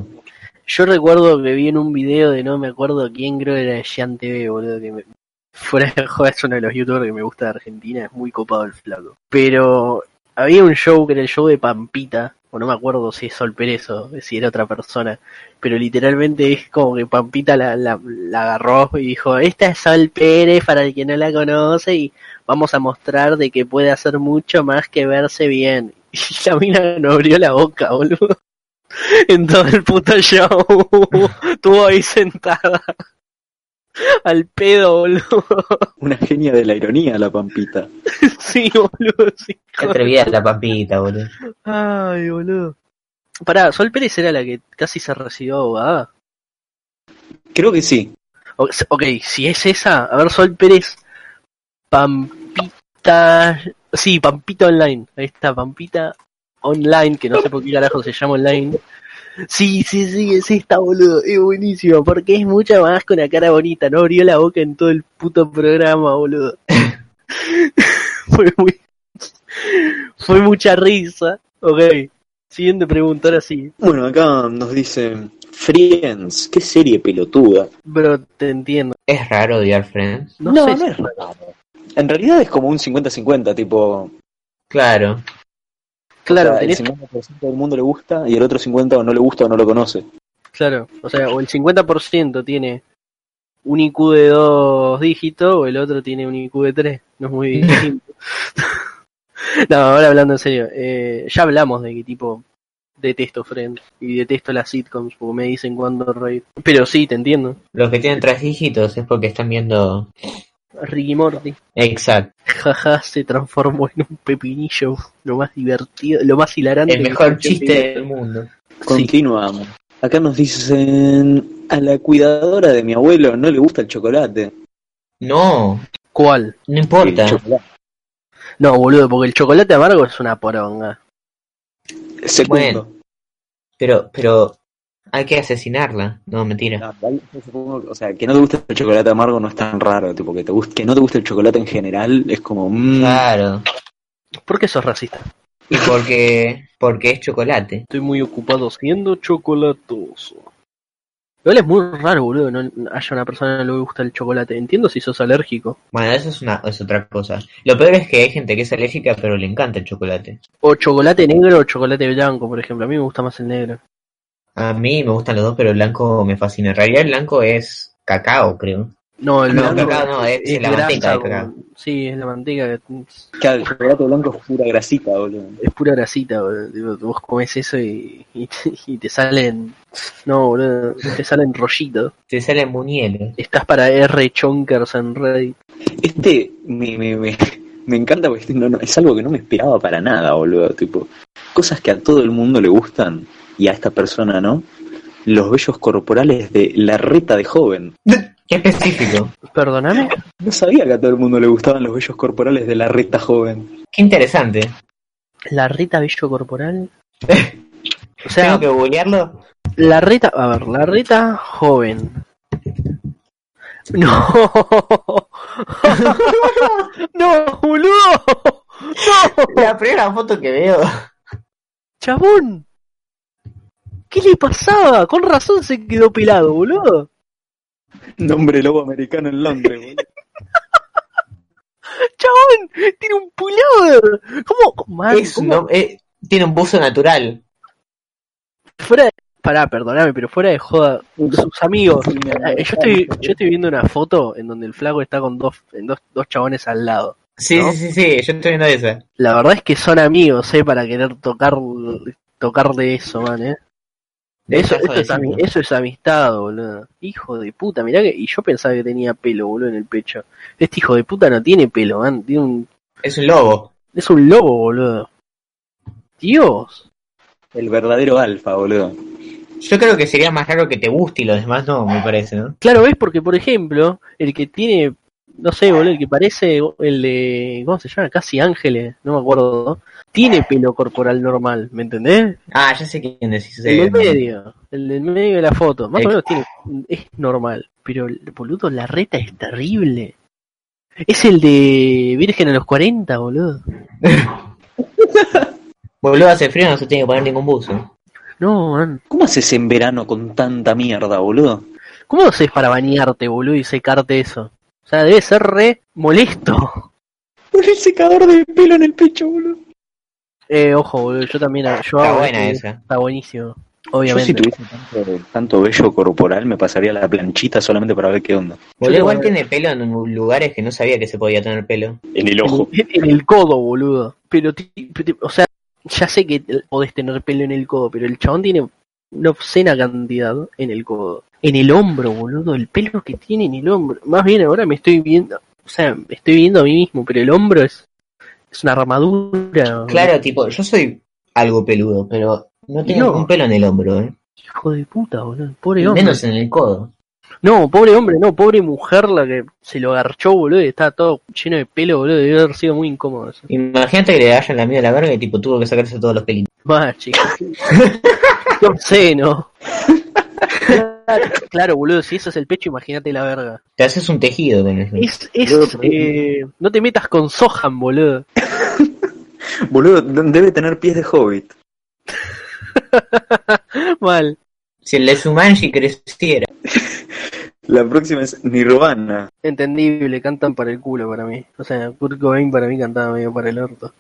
Yo recuerdo que vi en un video de no me acuerdo quién, creo que era de Jean T V, boludo, que me... Fuera de joda, es uno de los youtubers que me gusta de Argentina, es muy copado el flaco. Pero... Había un show que era el show de Pampita, o no me acuerdo si es Sol Pérez o si era otra persona, pero literalmente es como que Pampita la, la, la agarró y dijo, esta es Sol Pérez para el que no la conoce y vamos a mostrar de que puede hacer mucho más que verse bien. Y la mina no abrió la boca, boludo, en todo el puto show, estuvo ahí sentada. Al pedo, boludo. Una genia de la ironía, la Pampita. Sí, boludo, sí. Qué atrevida la Pampita, boludo. Ay, boludo. Pará, ¿Sol Pérez era la que casi se recibió abogada? Creo que sí. O- ok, si es esa, a ver, Sol Pérez. Pampita... Sí, Pampita Online. Ahí está, Pampita Online, que no sé por qué carajo se llama Online. Sí, sí, sí, es esta, boludo, es buenísimo, porque es mucha más con la cara bonita, no abrió la boca en todo el puto programa, boludo. Fue muy... Fue mucha risa. Ok, siguiente pregunta, ahora sí. Bueno, acá nos dicen Friends, qué serie pelotuda. Pero te entiendo. ¿Es raro odiar Friends? No, no, sé no si es raro. raro. En realidad es como un cincuenta cincuenta, tipo... Claro. Claro, o sea, el cincuenta por ciento del mundo le gusta y el otro cincuenta por ciento no le gusta o no lo conoce. Claro, o sea, o el cincuenta por ciento tiene un I Q de dos dígitos o el otro tiene un I Q de tres. No es muy distinto. No, ahora hablando en serio, eh, ya hablamos de que tipo detesto Friends y detesto las sitcoms porque me dicen cuándo reír. Pero sí, te entiendo. Los que tienen tres dígitos es porque están viendo... Ricky Morty. Exacto. Jaja, se transformó en un pepinillo, lo más divertido, lo más hilarante. El mejor chiste del mundo. Continuamos. Acá nos dicen, a la cuidadora de mi abuelo no le gusta el chocolate. No. ¿Cuál? No importa. No, boludo, porque el chocolate amargo es una poronga. Segundo. Bueno, pero, pero... hay que asesinarla. No, mentira. No, o sea, que no te guste el chocolate amargo no es tan raro. Tipo, que, te guste, que no te guste el chocolate en general es como... Mmm. Claro. ¿Por qué sos racista? Y porque, porque es chocolate. Estoy muy ocupado siendo chocolatoso. Igual es muy raro, boludo, no haya una persona que no le gusta el chocolate. Entiendo si sos alérgico. Bueno, eso es una es otra cosa. Lo peor es que hay gente que es alérgica pero le encanta el chocolate. O chocolate negro o chocolate blanco, por ejemplo. A mí me gusta más el negro. A mí me gustan los dos, pero el blanco me fascina. En realidad el blanco es cacao, creo. No, el no, blanco cacao no, es, es la grasa, manteca de cacao. Sí, es la manteca. Que... el chocolate blanco es pura grasita, boludo. Es pura grasita, boludo. Vos comés eso y, y, y te salen... No, boludo, te salen rollitos. Te salen muñelos. Estás para R Chonkers en Reddit. Este me, me, me, me encanta porque este no, no, es algo que no me esperaba para nada, boludo. Tipo, cosas que a todo el mundo le gustan. Y a esta persona, ¿no? Los vellos corporales de la Rita de joven. ¿Qué específico? ¿Perdóname? No sabía que a todo el mundo le gustaban los vellos corporales de la Rita joven. Qué interesante. ¿La Rita vello corporal? O sea, ¿tengo que googlearlo? La Rita... A ver, la Rita joven. ¡No! ¡No, boludo! ¡No! La primera foto que veo. ¡Chabón! ¿Qué le pasaba? Con razón se quedó pelado, boludo. Nombre lobo americano en Londres, boludo. Chabón, tiene un pullover. ¿Cómo? Man, es, ¿cómo? No, eh, tiene un buzo natural. Fuera de... Pará, perdóname, pero fuera de joda. Sus amigos. Yo estoy, yo estoy viendo una foto en donde el flaco está con dos, dos, dos chabones al lado. Sí, ¿no? sí, sí, sí, yo estoy viendo esa. La verdad es que son amigos, eh, para querer tocar tocarle eso, man, eh. Eso, eso, es am- eso es amistad, boludo. Hijo de puta, mirá que... Y yo pensaba que tenía pelo, boludo, en el pecho. Este hijo de puta no tiene pelo, man. Tiene un... Es un lobo. Es un lobo, boludo. Dios. El verdadero alfa, boludo. Yo creo que sería más raro que te guste y los demás no, me parece, ¿no? Claro, ¿ves? Porque, por ejemplo, el que tiene... No sé, boludo, el que parece el de... ¿Cómo se llama? Casi Ángeles, no me acuerdo. Tiene pelo corporal normal, ¿me entendés? Ah, ya sé quién decís. El del medio, el del medio de la foto. Más el... o menos tiene, es normal. Pero, boludo, la Reta es terrible. Es el de Virgen a los cuarenta, boludo. Boludo, hace frío, no se tiene que poner ningún buzo. No, man. ¿Cómo haces en verano con tanta mierda, boludo? ¿Cómo haces para bañarte, boludo, y secarte eso? O sea, debe ser re molesto. Por el secador de pelo en el pecho, boludo. Eh, ojo, boludo, yo también... Yo está buena que, esa. Está buenísimo, obviamente. Yo si tuviese tanto, tanto vello corporal me pasaría la planchita solamente para ver qué onda. Boludo, igual tiene pelo en lugares que no sabía que se podía tener pelo. En el ojo. En, en el codo, boludo. Pero, t- t- o sea, ya sé que podés tener pelo en el codo, pero el chabón tiene una obscena cantidad en el codo. En el hombro, boludo, el pelo que tiene en el hombro. Más bien ahora me estoy viendo, o sea, me estoy viendo a mí mismo, pero el hombro es es una armadura. Claro, bro. Tipo, yo soy algo peludo, pero no tengo no. ningún pelo en el hombro, eh. Hijo de puta, boludo, pobre y hombre. Menos en el codo. No, pobre hombre, no, pobre mujer la que se lo garchó, boludo, y estaba todo lleno de pelo, boludo, debe haber sido muy incómodo. Eso. Imagínate que le hayan la mía a la verga y tipo tuvo que sacarse todos los pelitos. Más, chico. Qué obsceno. Claro, boludo, si eso es el pecho, imagínate la verga. Te haces un tejido con eso. Es, es, eh, no te metas con Sohan, boludo. Boludo, debe tener pies de hobbit. Mal. Si le suman, si creciera. La próxima es Nirvana. Entendible, cantan para el culo para mí. O sea, Kurt Cobain para mí cantaba medio para el orto.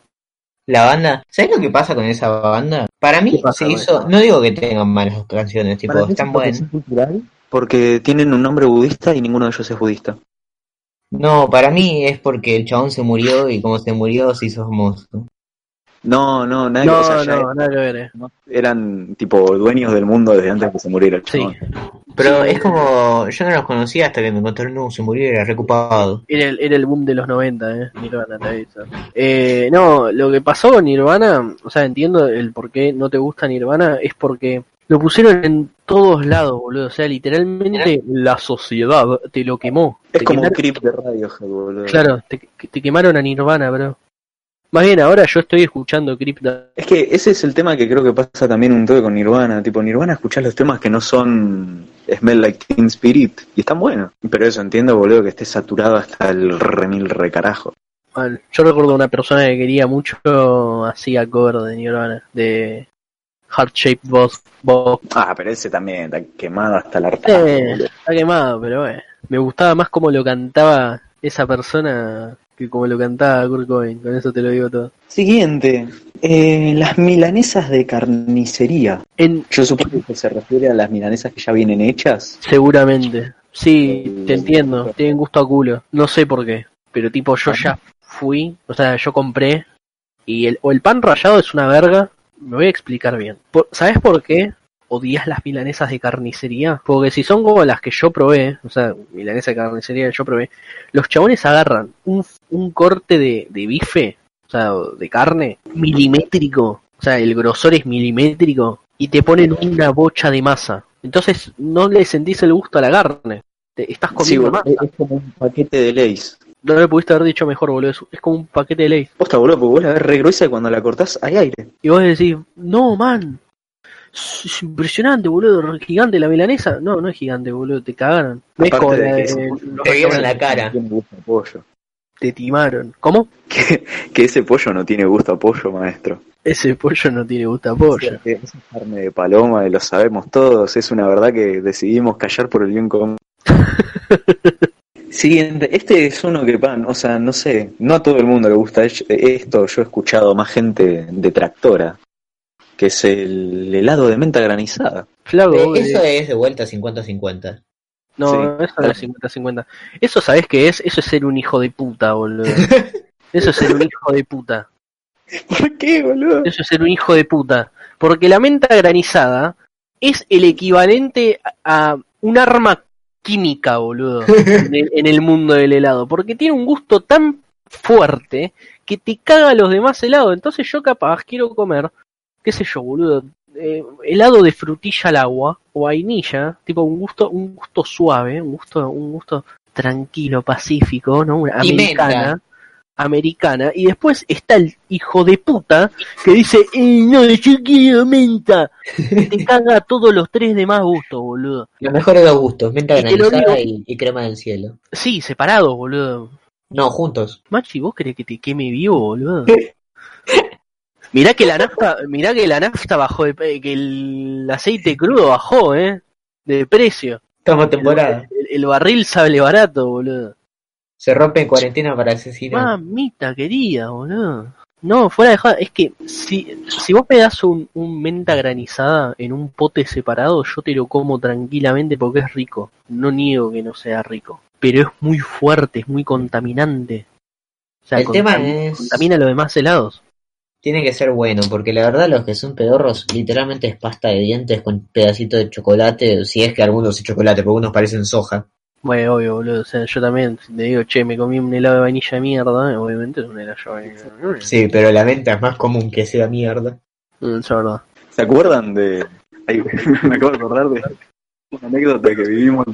La banda, ¿sabes lo que pasa con esa banda? Para mí pasa, se hizo, no digo que tengan malas canciones, tipo, están buenas. Porque tienen un nombre budista y ninguno de ellos es budista. No, para mí es porque el chabón se murió y como se murió se hizo famoso. No, no, nada no, que o sea, no, nada que ver. Eran tipo dueños del mundo desde antes que se muriera el chabón. Sí. Pero sí, es como, yo no los conocía hasta que me encontré uno, se murió y era recupado. Era el, era el boom de los noventa, eh, Nirvana, te aviso. Eh, no, lo que pasó con Nirvana, o sea, entiendo el por qué no te gusta Nirvana, es porque lo pusieron en todos lados, boludo. O sea, literalmente la sociedad te lo quemó. Es te como quemaron... un creep de Radiohead, boludo. Claro, te, te quemaron a Nirvana, bro. Más bien, ahora yo estoy escuchando cripta. Es que ese es el tema que creo que pasa también un toque con Nirvana. Tipo, Nirvana escuchás los temas que no son Smell Like Teen Spirit. Y están buenos. Pero eso, entiendo, boludo, que esté saturado hasta el remil recarajo. Bueno, yo recuerdo una persona que quería mucho, hacía cover de Nirvana, de Heart Shaped Box. Ah, pero ese también está quemado hasta el hartazgo. Eh, está quemado, pero eh. me gustaba más cómo lo cantaba esa persona... que como lo cantaba Kurt Cobain, con eso te lo digo todo. Siguiente, eh, las milanesas de carnicería. En, Yo supongo que se refiere a las milanesas que ya vienen hechas. Seguramente, sí, eh, te entiendo, tienen gusto a culo. No sé por qué, pero tipo yo ya fui, o sea, yo compré, y el o el pan rallado es una verga, me voy a explicar bien. Por, ¿sabes por qué odias las milanesas de carnicería? Porque si son como las que yo probé, o sea, milanesa de carnicería que yo probé, los chabones agarran un, un corte de, de bife, o sea, de carne, milimétrico, o sea, el grosor es milimétrico, y te ponen una bocha de masa. Entonces no le sentís el gusto a la carne. Te, estás comiendo sí, masa. Es como un paquete de Lay's. No lo pudiste haber dicho mejor, boludo. Es como un paquete de Lay's. Posta, boludo, porque vos la ves re gruesa y cuando la cortás hay aire. Y vos decís, no, man. Es impresionante, boludo, gigante la milanesa. No, no es gigante, boludo, te cagaron. Me te vieron la cara. Te timaron. ¿Cómo? Que, que ese pollo no tiene gusto a pollo, maestro. Ese pollo no tiene gusto a pollo. O sea, es carne de paloma, lo sabemos todos. Es una verdad que decidimos callar por el bien común. Siguiente, este es uno que pan, o sea, no sé, no a todo el mundo le gusta esto. Yo he escuchado más gente detractora. Que es el helado de menta granizada. Flaco, eh, eso es de vuelta cincuenta cincuenta. No, sí, eso claro. No es cincuenta cincuenta. Eso sabés qué es, eso es ser un hijo de puta, boludo. Eso es ser un hijo de puta. ¿Por qué, boludo? Eso es ser un hijo de puta. Porque la menta granizada es el equivalente a un arma química, boludo, en el, en el mundo del helado. Porque tiene un gusto tan fuerte que te caga a los demás helados. Entonces yo capaz quiero comer... qué sé yo, boludo, eh, helado de frutilla al agua o vainilla, tipo un gusto, un gusto suave, un gusto, un gusto tranquilo, pacífico, ¿no? Una americana, americana, y después está el hijo de puta que dice, eh, no, yo quiero menta, que te caga todos los tres de más gusto, boludo. Los mejores dos gustos, menta granizada y, y crema del cielo. Sí, separados, boludo. No, juntos. Machi, ¿vos crees que te queme vivo, boludo? Mirá que la nafta, mirá que la nafta bajó, de, que el aceite crudo bajó, eh, de precio. Estamos temporada. El, el, el barril sale barato, boludo. Se rompe en cuarentena para asesinar. Mamita querida, boludo. No, fuera de joda, es que si, si vos me das un, un menta granizada en un pote separado, yo te lo como tranquilamente porque es rico. No niego que no sea rico, pero es muy fuerte, es muy contaminante. O sea, el contam- tema es... contamina los demás helados. Tiene que ser bueno, porque la verdad los que son pedorros literalmente es pasta de dientes con pedacito de chocolate, si es que algunos es chocolate, porque unos parecen soja. Bueno, obvio, boludo, o sea, yo también te digo, che, me comí un helado de vainilla de mierda, obviamente es un helado de vainilla. Sí, pero la menta es más común que sea mierda. Mm, es verdad. ¿Se acuerdan de...? Ay, me acabo de acordar de una anécdota que vivimos,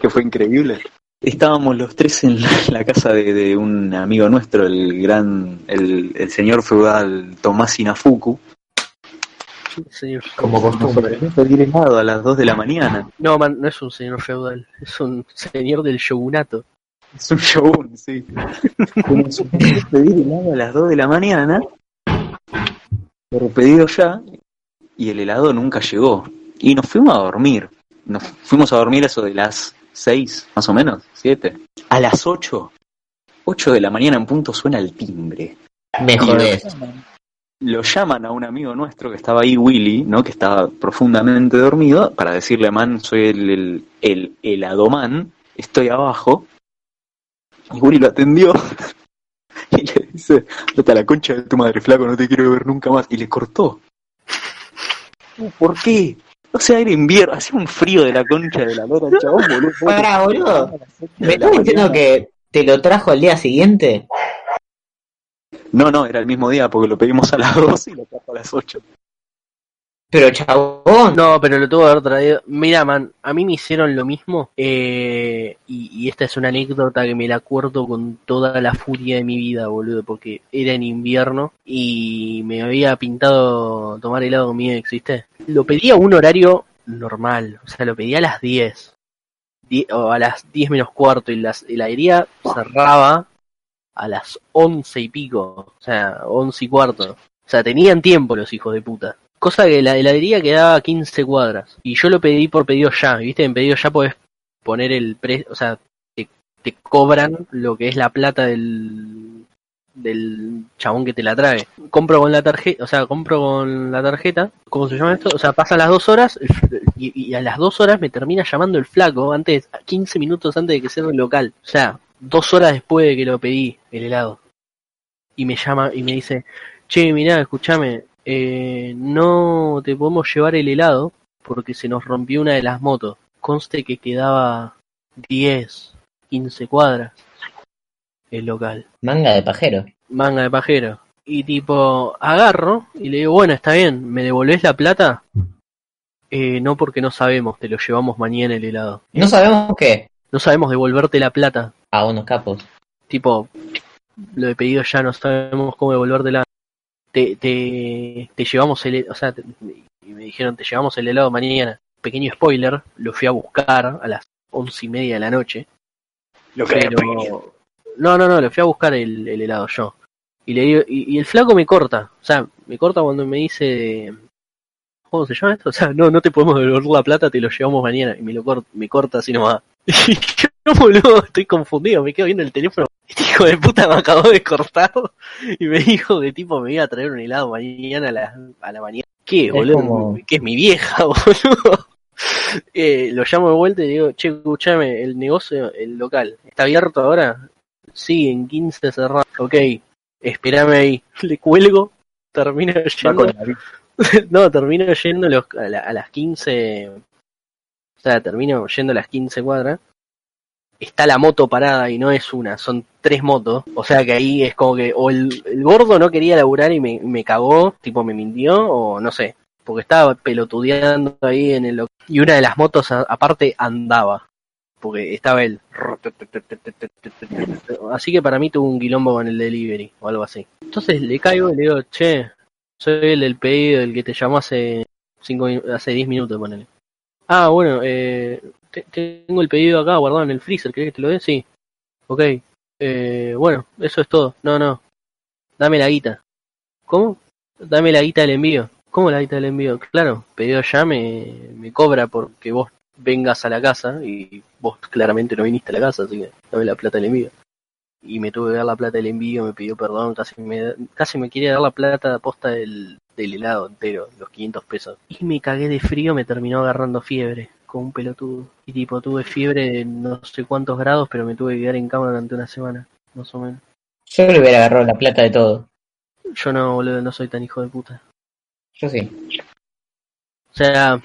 que fue increíble. Estábamos los tres en la, la casa de, de un amigo nuestro, el gran, el, el señor feudal Tomás Inafuku. Señor. Como costumbre. Helado a las dos de la mañana. No, man, no es un señor feudal, es un señor del shogunato. Es un shogun, sí. Como se pedir helado a las dos de la mañana por pedido ya, y el helado nunca llegó. Y nos fuimos a dormir. Nos fuimos a dormir eso de las seis, más o menos, siete. A las ocho, ocho de la mañana en punto, suena el timbre. Me jodés. Lo llaman a un amigo nuestro que estaba ahí, Willy, ¿no? Que estaba profundamente dormido, para decirle, man, soy el, el, el heladomán, estoy abajo. Y Willy lo atendió y le dice, vete a la concha de tu madre, flaco, no te quiero ver nunca más. Y le cortó. ¿Por qué? O sea, era invierno, hacía un frío de la concha de la lora, chabón, boludo. Pará, boludo. ¿Me estás diciendo que te lo trajo al día siguiente? No, no, era el mismo día porque lo pedimos a las dos y lo trajo a las ocho. Pero chabón. No, pero lo tuvo que haber traído. Mira, man, a mí me hicieron lo mismo. Eh, y, y esta es una anécdota que me la acuerdo con toda la furia de mi vida, boludo. Porque era en invierno y me había pintado tomar helado con mi ex, ¿viste? Lo pedí a un horario normal. O sea, lo pedí a las diez. Die- o a las diez menos cuarto. Y la heladería cerraba a las once y pico. O sea, once y cuarto. O sea, tenían tiempo los hijos de puta. Cosa que la heladería quedaba a quince cuadras. Y yo lo pedí por pedido ya, ¿viste? En pedido ya podés poner el precio, o sea, te, te cobran lo que es la plata del del chabón que te la trae. Compro con la tarjeta, o sea, compro con la tarjeta, ¿cómo se llama esto? O sea, pasan las dos horas y, y a las dos horas me termina llamando el flaco, antes, quince minutos antes de que cierre el local. O sea, dos horas después de que lo pedí, el helado. Y me llama y me dice, che, mirá, escuchame. Eh, no te podemos llevar el helado porque se nos rompió una de las motos. Conste que quedaba diez, quince cuadras el local. Manga de pajero. Manga de pajero. Y tipo, agarro y le digo, bueno, está bien, ¿me devolvés la plata? Eh, no, porque no sabemos, te lo llevamos mañana el helado. ¿No sabemos qué? No sabemos devolverte la plata. A unos capos. Tipo, lo he pedido ya, no sabemos cómo devolvértela. Te, te, te llevamos el, o sea, te, me dijeron, te llevamos el helado mañana. Pequeño spoiler, lo fui a buscar a las once y media de la noche. Lo pero, creo. No, no, no, lo fui a buscar el, el helado yo. Y le digo, y, y el flaco me corta, o sea, me corta cuando me dice, ¿cómo se llama esto? O sea, no, no te podemos devolver la plata, te lo llevamos mañana. Y me lo corta, me corta así nomás. Y yo, boludo, estoy confundido, me quedo viendo el teléfono. Este hijo de puta me acabó de cortar y me dijo que tipo me iba a traer un helado mañana a la, a la mañana. ¿Qué, boludo? Es como... ¿Qué es mi vieja, boludo? Eh, lo llamo de vuelta y digo, che, escuchame, el negocio, el local, ¿está abierto ahora? Sí, en quince cerrado. Ok, esperame ahí. Le cuelgo, termino yendo... no, termino yendo los, a, la, a las quince... O sea, termino yendo a las quince cuadras. Está la moto parada y no es una, son tres motos. O sea que ahí es como que o el, el gordo no quería laburar y me, me cagó, tipo me mintió, o no sé. Porque estaba pelotudeando ahí en el... Y una de las motos a, aparte andaba. Porque estaba él. Así que para mí tuvo un quilombo con el delivery o algo así. Entonces le caigo y le digo, che, soy el del pedido, el que te llamó hace cinco, hace diez minutos, ponele. Ah, bueno, eh... tengo el pedido acá guardado en el freezer, ¿querés que te lo dé? Sí. Ok. Eh, bueno, eso es todo. No, no. Dame la guita. ¿Cómo? Dame la guita del envío. ¿Cómo la guita del envío? Claro, pedido ya me, me cobra porque vos vengas a la casa y vos claramente no viniste a la casa, así que dame la plata del envío. Y me tuve que dar la plata del envío, me pidió perdón, casi me casi me quería dar la plata posta del, del helado entero, los quinientos pesos. Y me cagué de frío, me terminó agarrando fiebre. Un pelotudo. Y tipo, tuve fiebre de no sé cuántos grados, pero me tuve que quedar en cama durante una semana, más o menos. Yo le hubiera agarrado la plata de todo. Yo no, boludo, no soy tan hijo de puta. Yo sí. O sea,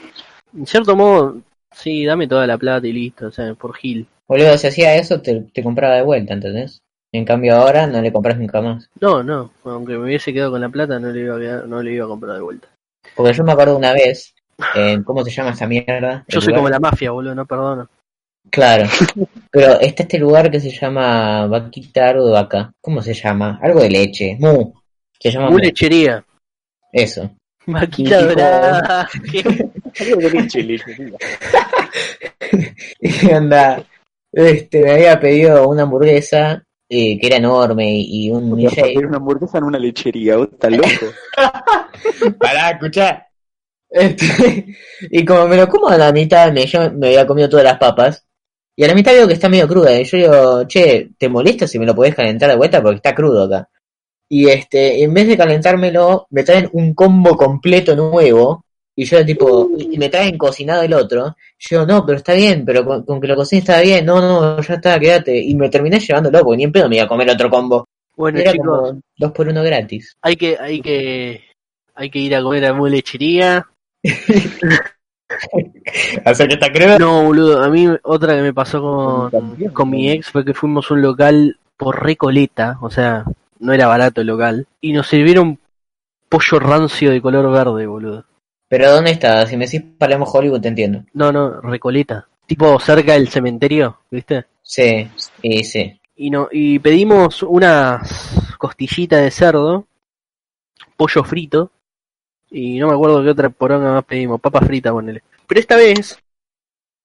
en cierto modo, sí, dame toda la plata y listo, o sea, por gil. Boludo, si hacía eso, te, te compraba de vuelta, ¿entendés? En cambio ahora no le compras nunca más. No, no, aunque me hubiese quedado con la plata, no le iba a, quedar, no le iba a comprar de vuelta. Porque yo me acuerdo una vez... Eh, ¿Cómo se llama esa mierda? Yo soy lugar? Como la mafia, boludo, no perdono. Claro, pero está este lugar que se llama Vaquita, algo de vaca. ¿Cómo se llama? Algo de leche. Mu. Se llama Mu lechería. Eso. Vaquita dorada. Algo de leche, lechería. Y anda, este, me había pedido una hamburguesa eh, que era enorme y un... Porque vas a pedir una hamburguesa en una lechería, vos estás loco. Pará, escuchá. Este, y como me lo como a la mitad, me, yo me había comido todas las papas. Y a la mitad veo que está medio cruda. Y yo digo, che, ¿te molesta si me lo podés calentar de vuelta? Porque está crudo acá. Y este, en vez de calentármelo, me traen un combo completo nuevo. Y yo tipo, y me traen cocinado el otro. Yo, no, pero está bien, pero con, con que lo cocine está bien. No, no, ya está, quédate. Y me terminé llevándolo, porque ni en pedo me iba a comer otro combo. Bueno, era chicos, como dos por uno gratis. Hay que, hay que, hay que ir a comer a muy lechería. ¿Hacer que está cruda? No, boludo, a mí otra que me pasó con, con mi ex fue que fuimos a un local por Recoleta, o sea, no era barato el local, y nos sirvieron pollo rancio de color verde, boludo. ¿Pero dónde está? Si me decís Palermo Hollywood te entiendo. No, no, Recoleta, tipo cerca del cementerio, ¿viste? Sí, sí, sí. Y, no, y pedimos unas costillitas de cerdo, pollo frito, y no me acuerdo qué otra poronga más pedimos, papas fritas, ponele. Pero esta vez,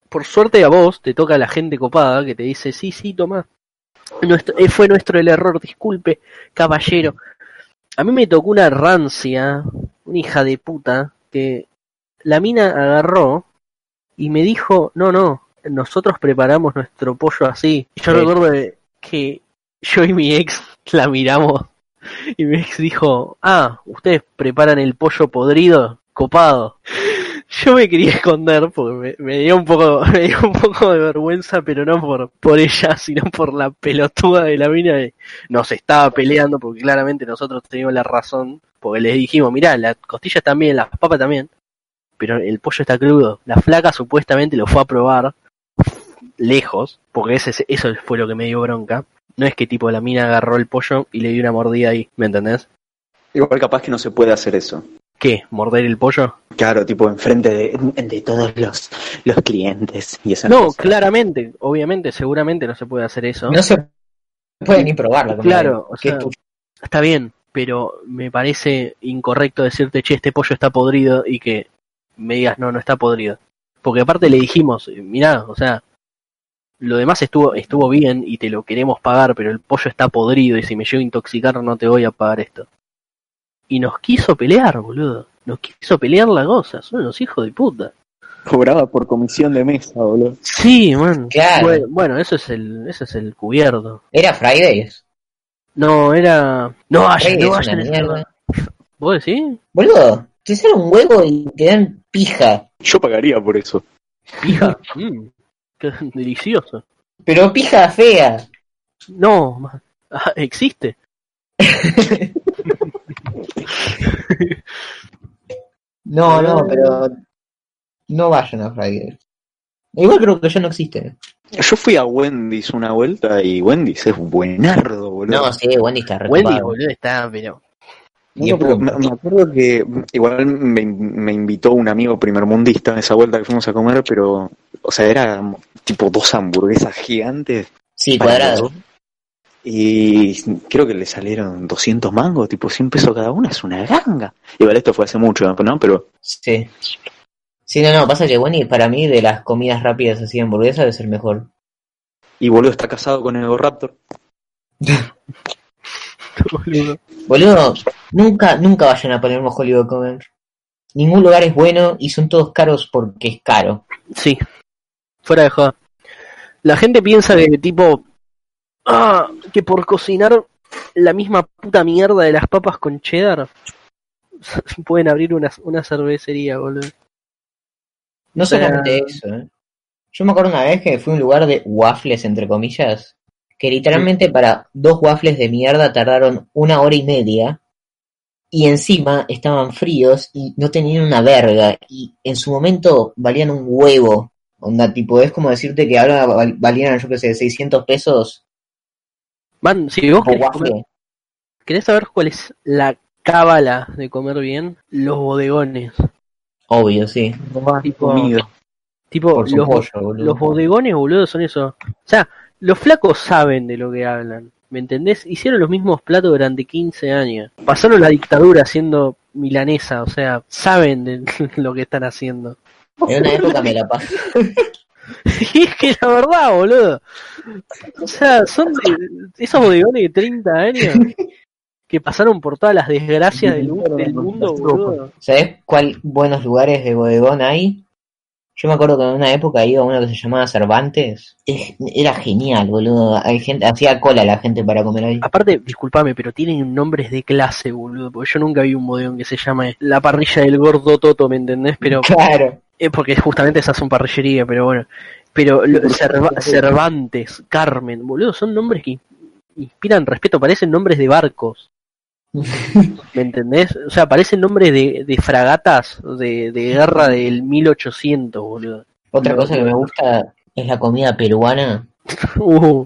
por suerte a vos, te toca la gente copada que te dice, sí, sí, tomá. Nuestro, fue nuestro el error, disculpe, caballero. A mí me tocó una rancia, una hija de puta, que la mina agarró y me dijo, no, no, nosotros preparamos nuestro pollo así. Y yo sí. recuerdo que yo y mi ex la miramos. Y mi ex dijo, ah, ustedes preparan el pollo podrido, copado. Yo me quería esconder porque me, me dio un poco, me dio un poco de vergüenza, pero no por, por ella, sino por la pelotuda de la mina que nos estaba peleando, porque claramente nosotros teníamos la razón, porque les dijimos, mirá, las costillas también, las papas también, pero el pollo está crudo. La flaca supuestamente lo fue a probar lejos, porque ese, eso fue lo que me dio bronca. No es que tipo la mina agarró el pollo y le dio una mordida ahí, ¿me entendés? Igual capaz que no se puede hacer eso. ¿Qué? ¿Morder el pollo? Claro, tipo enfrente de, de todos los, los clientes y eso. No, no claramente, obviamente, seguramente no se puede hacer eso. No se puede ni probarlo. Claro, o sea, está bien, pero me parece incorrecto decirte, che, este pollo está podrido y que me digas, no, no está podrido. Porque aparte le dijimos, mirá, o sea... Lo demás estuvo estuvo bien y te lo queremos pagar, pero el pollo está podrido y si me llego a intoxicar no te voy a pagar esto. Y nos quiso pelear, boludo. Nos quiso pelear la cosa. Son unos hijos de puta. Cobraba por comisión de mesa, boludo. Sí, man. Claro. Bueno, bueno, eso es el eso es el cubierto. ¿Era Fridays? No, era... No, ayer, no, ayer. ¿Vos decís? Boludo, te hicieron un huevo y te dan pija. Yo pagaría por eso. ¿Pija? mm. Delicioso. Pero pija fea. No, man. Ah, existe. No, no, pero no vayan a Friday. Igual creo que ya no existe. Yo fui a Wendy's una vuelta y Wendy's es buenardo, boludo. No, sí, Wendy's está recopado. Wendy's, boludo, está, pero... No, pero me, me acuerdo que igual me, me invitó un amigo primermundista en esa vuelta que fuimos a comer, pero, o sea, era tipo dos hamburguesas gigantes. Sí, cuadradas. Y creo que le salieron doscientos mangos, tipo cien pesos cada una, es una ganga. Igual esto fue hace mucho, ¿no? Pero... Sí. Sí, no, no, pasa que bueno, y para mí de las comidas rápidas así de hamburguesas debe ser mejor. Y boludo está casado con el Goraptor. Boludo. Boludo, nunca, nunca vayan a Palermo Hollywood a comer. Ningún lugar es bueno y son todos caros porque es caro. Sí, fuera de joda. La gente piensa que tipo ah, que por cocinar la misma puta mierda de las papas con cheddar pueden abrir una, una cervecería, boludo. No solamente ah. eso, ¿eh? Yo me acuerdo una vez que fui a un lugar de waffles, entre comillas, que literalmente para dos waffles de mierda tardaron una hora y media y encima estaban fríos y no tenían una verga y en su momento valían un huevo, onda tipo es como decirte que ahora valían yo que sé seiscientos pesos. Man, si vos querés, comer, querés saber cuál es la cábala de comer bien, los bodegones. Obvio, sí. Ah, tipo tipo los, pollo, los bodegones, boludo, son eso. O sea, los flacos saben de lo que hablan, ¿me entendés? Hicieron los mismos platos durante quince años. Pasaron la dictadura haciendo milanesa, o sea, saben de lo que están haciendo. En una época me la pasé. Y es que la verdad, boludo. O sea, son de esos bodegones de treinta años que pasaron por todas las desgracias del, del mundo, boludo. ¿Sabés cuál buenos lugares de bodegón hay? Yo me acuerdo que en una época iba uno que se llamaba Cervantes. Era genial, boludo. Hay gente, hacía cola la gente para comer ahí. Aparte, disculpame, pero tienen nombres de clase, boludo. Porque yo nunca vi un bodegón que se llame La Parrilla del Gordo Toto, ¿me entendés? Pero claro. Eh, porque justamente esas son parrillería, pero bueno. Pero lo, Cerva- Cervantes, Carmen, boludo, son nombres que inspiran respeto. Parecen nombres de barcos. ¿Me entendés? O sea, parecen nombres de, de fragatas de, de guerra del mil ochocientos, boludo. Otra cosa que me gusta es la comida peruana. Uh,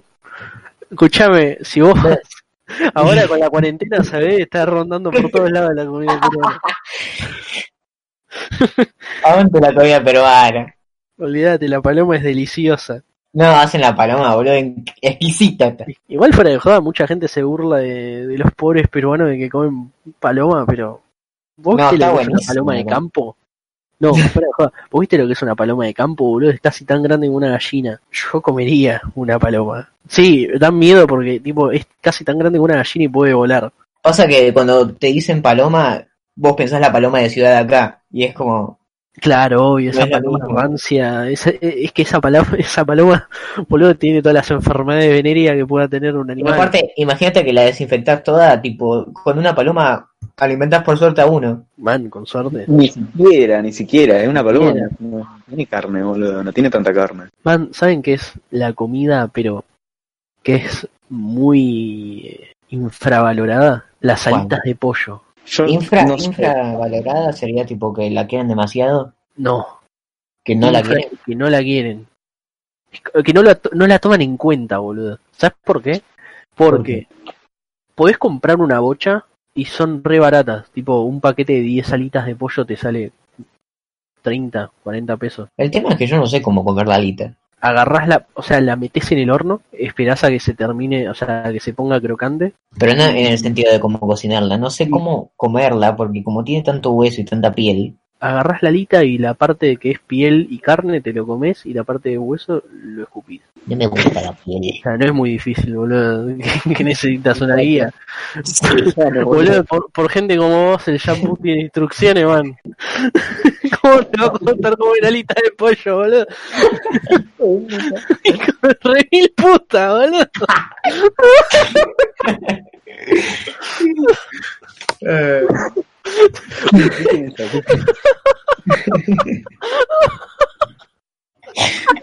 escuchame, si vos ahora con la cuarentena sabés, estás rondando por todos lados la comida peruana. Aguante la comida peruana. Olvídate, la paloma es deliciosa. No, hacen la paloma, boludo, exquisita. Igual fuera de joda, mucha gente se burla de, de los pobres peruanos de que comen paloma, pero... ¿Vos no, viste lo que es una paloma de campo? No, fuera de joda, ¿vos viste lo que es una paloma de campo, boludo? Es casi tan grande como una gallina. Yo comería una paloma. Sí, dan miedo porque, tipo, es casi tan grande como una gallina y puede volar. Pasa que cuando te dicen paloma, vos pensás la paloma de ciudad de acá, y es como... Claro, obvio, esa paloma rancia, es, es que esa paloma, esa paloma, boludo, tiene todas las enfermedades venéreas que pueda tener un animal. Y aparte, imagínate que la desinfectás toda, tipo, con una paloma alimentás por suerte a uno. Man, con suerte. Ni siquiera, ni siquiera, es una paloma, no tiene carne, boludo, no tiene tanta carne. Man, ¿saben qué es la comida, pero que es muy infravalorada? Las alitas de pollo. Yo Infra, no sé. Infravalorada sería tipo que la quieren demasiado. No. Que no Infra, la quieren. Que no la quieren. Que no la, no la toman en cuenta, boludo. ¿Sabes por qué? Porque ¿Por qué? podés comprar una bocha y son re baratas. Tipo, un paquete de diez alitas de pollo te sale treinta, cuarenta pesos. El tema es que yo no sé cómo comer la alita. Agarrás la, o sea, la metés en el horno, esperás a que se termine, o sea, a que se ponga crocante. Pero no en el sentido de cómo cocinarla, no sé cómo comerla, porque como tiene tanto hueso y tanta piel. Agarrás la alita y la parte que es piel y carne te lo comes y la parte de hueso lo escupís. No me gusta la piel. O sea, no es muy difícil, boludo, que necesitas una guía. Sí, claro, boludo, por, por gente como vos el shampoo tiene instrucciones, man. ¿Cómo te va a contar cómo era alita de pollo, boludo? Re mil puta, boludo. eh.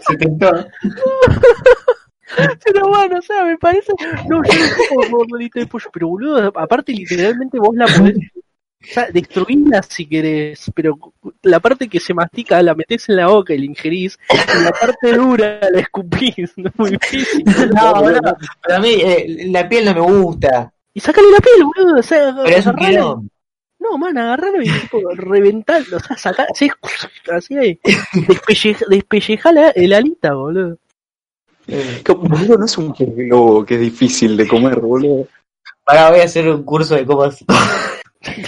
Se tentó. Pero bueno, o sea, me parece. No, yo no puedo comer alita de pollo, pero boludo, aparte literalmente vos la podés. O sea, destruirla si querés, pero la parte que se mastica la metés en la boca y la ingerís, y la parte dura la escupís. No es muy difícil. No, no, no, para mí eh, la piel no me gusta. Y sacale la piel, boludo. O sea, pero es un pilón. No, man, agarralo y tipo, reventalo. O sea, sacá, así, así ahí. Despelleja, despelleja la, el alita, boludo. Boludo, no es un globo que es difícil de comer, boludo. Ahora voy a hacer un curso de cómo.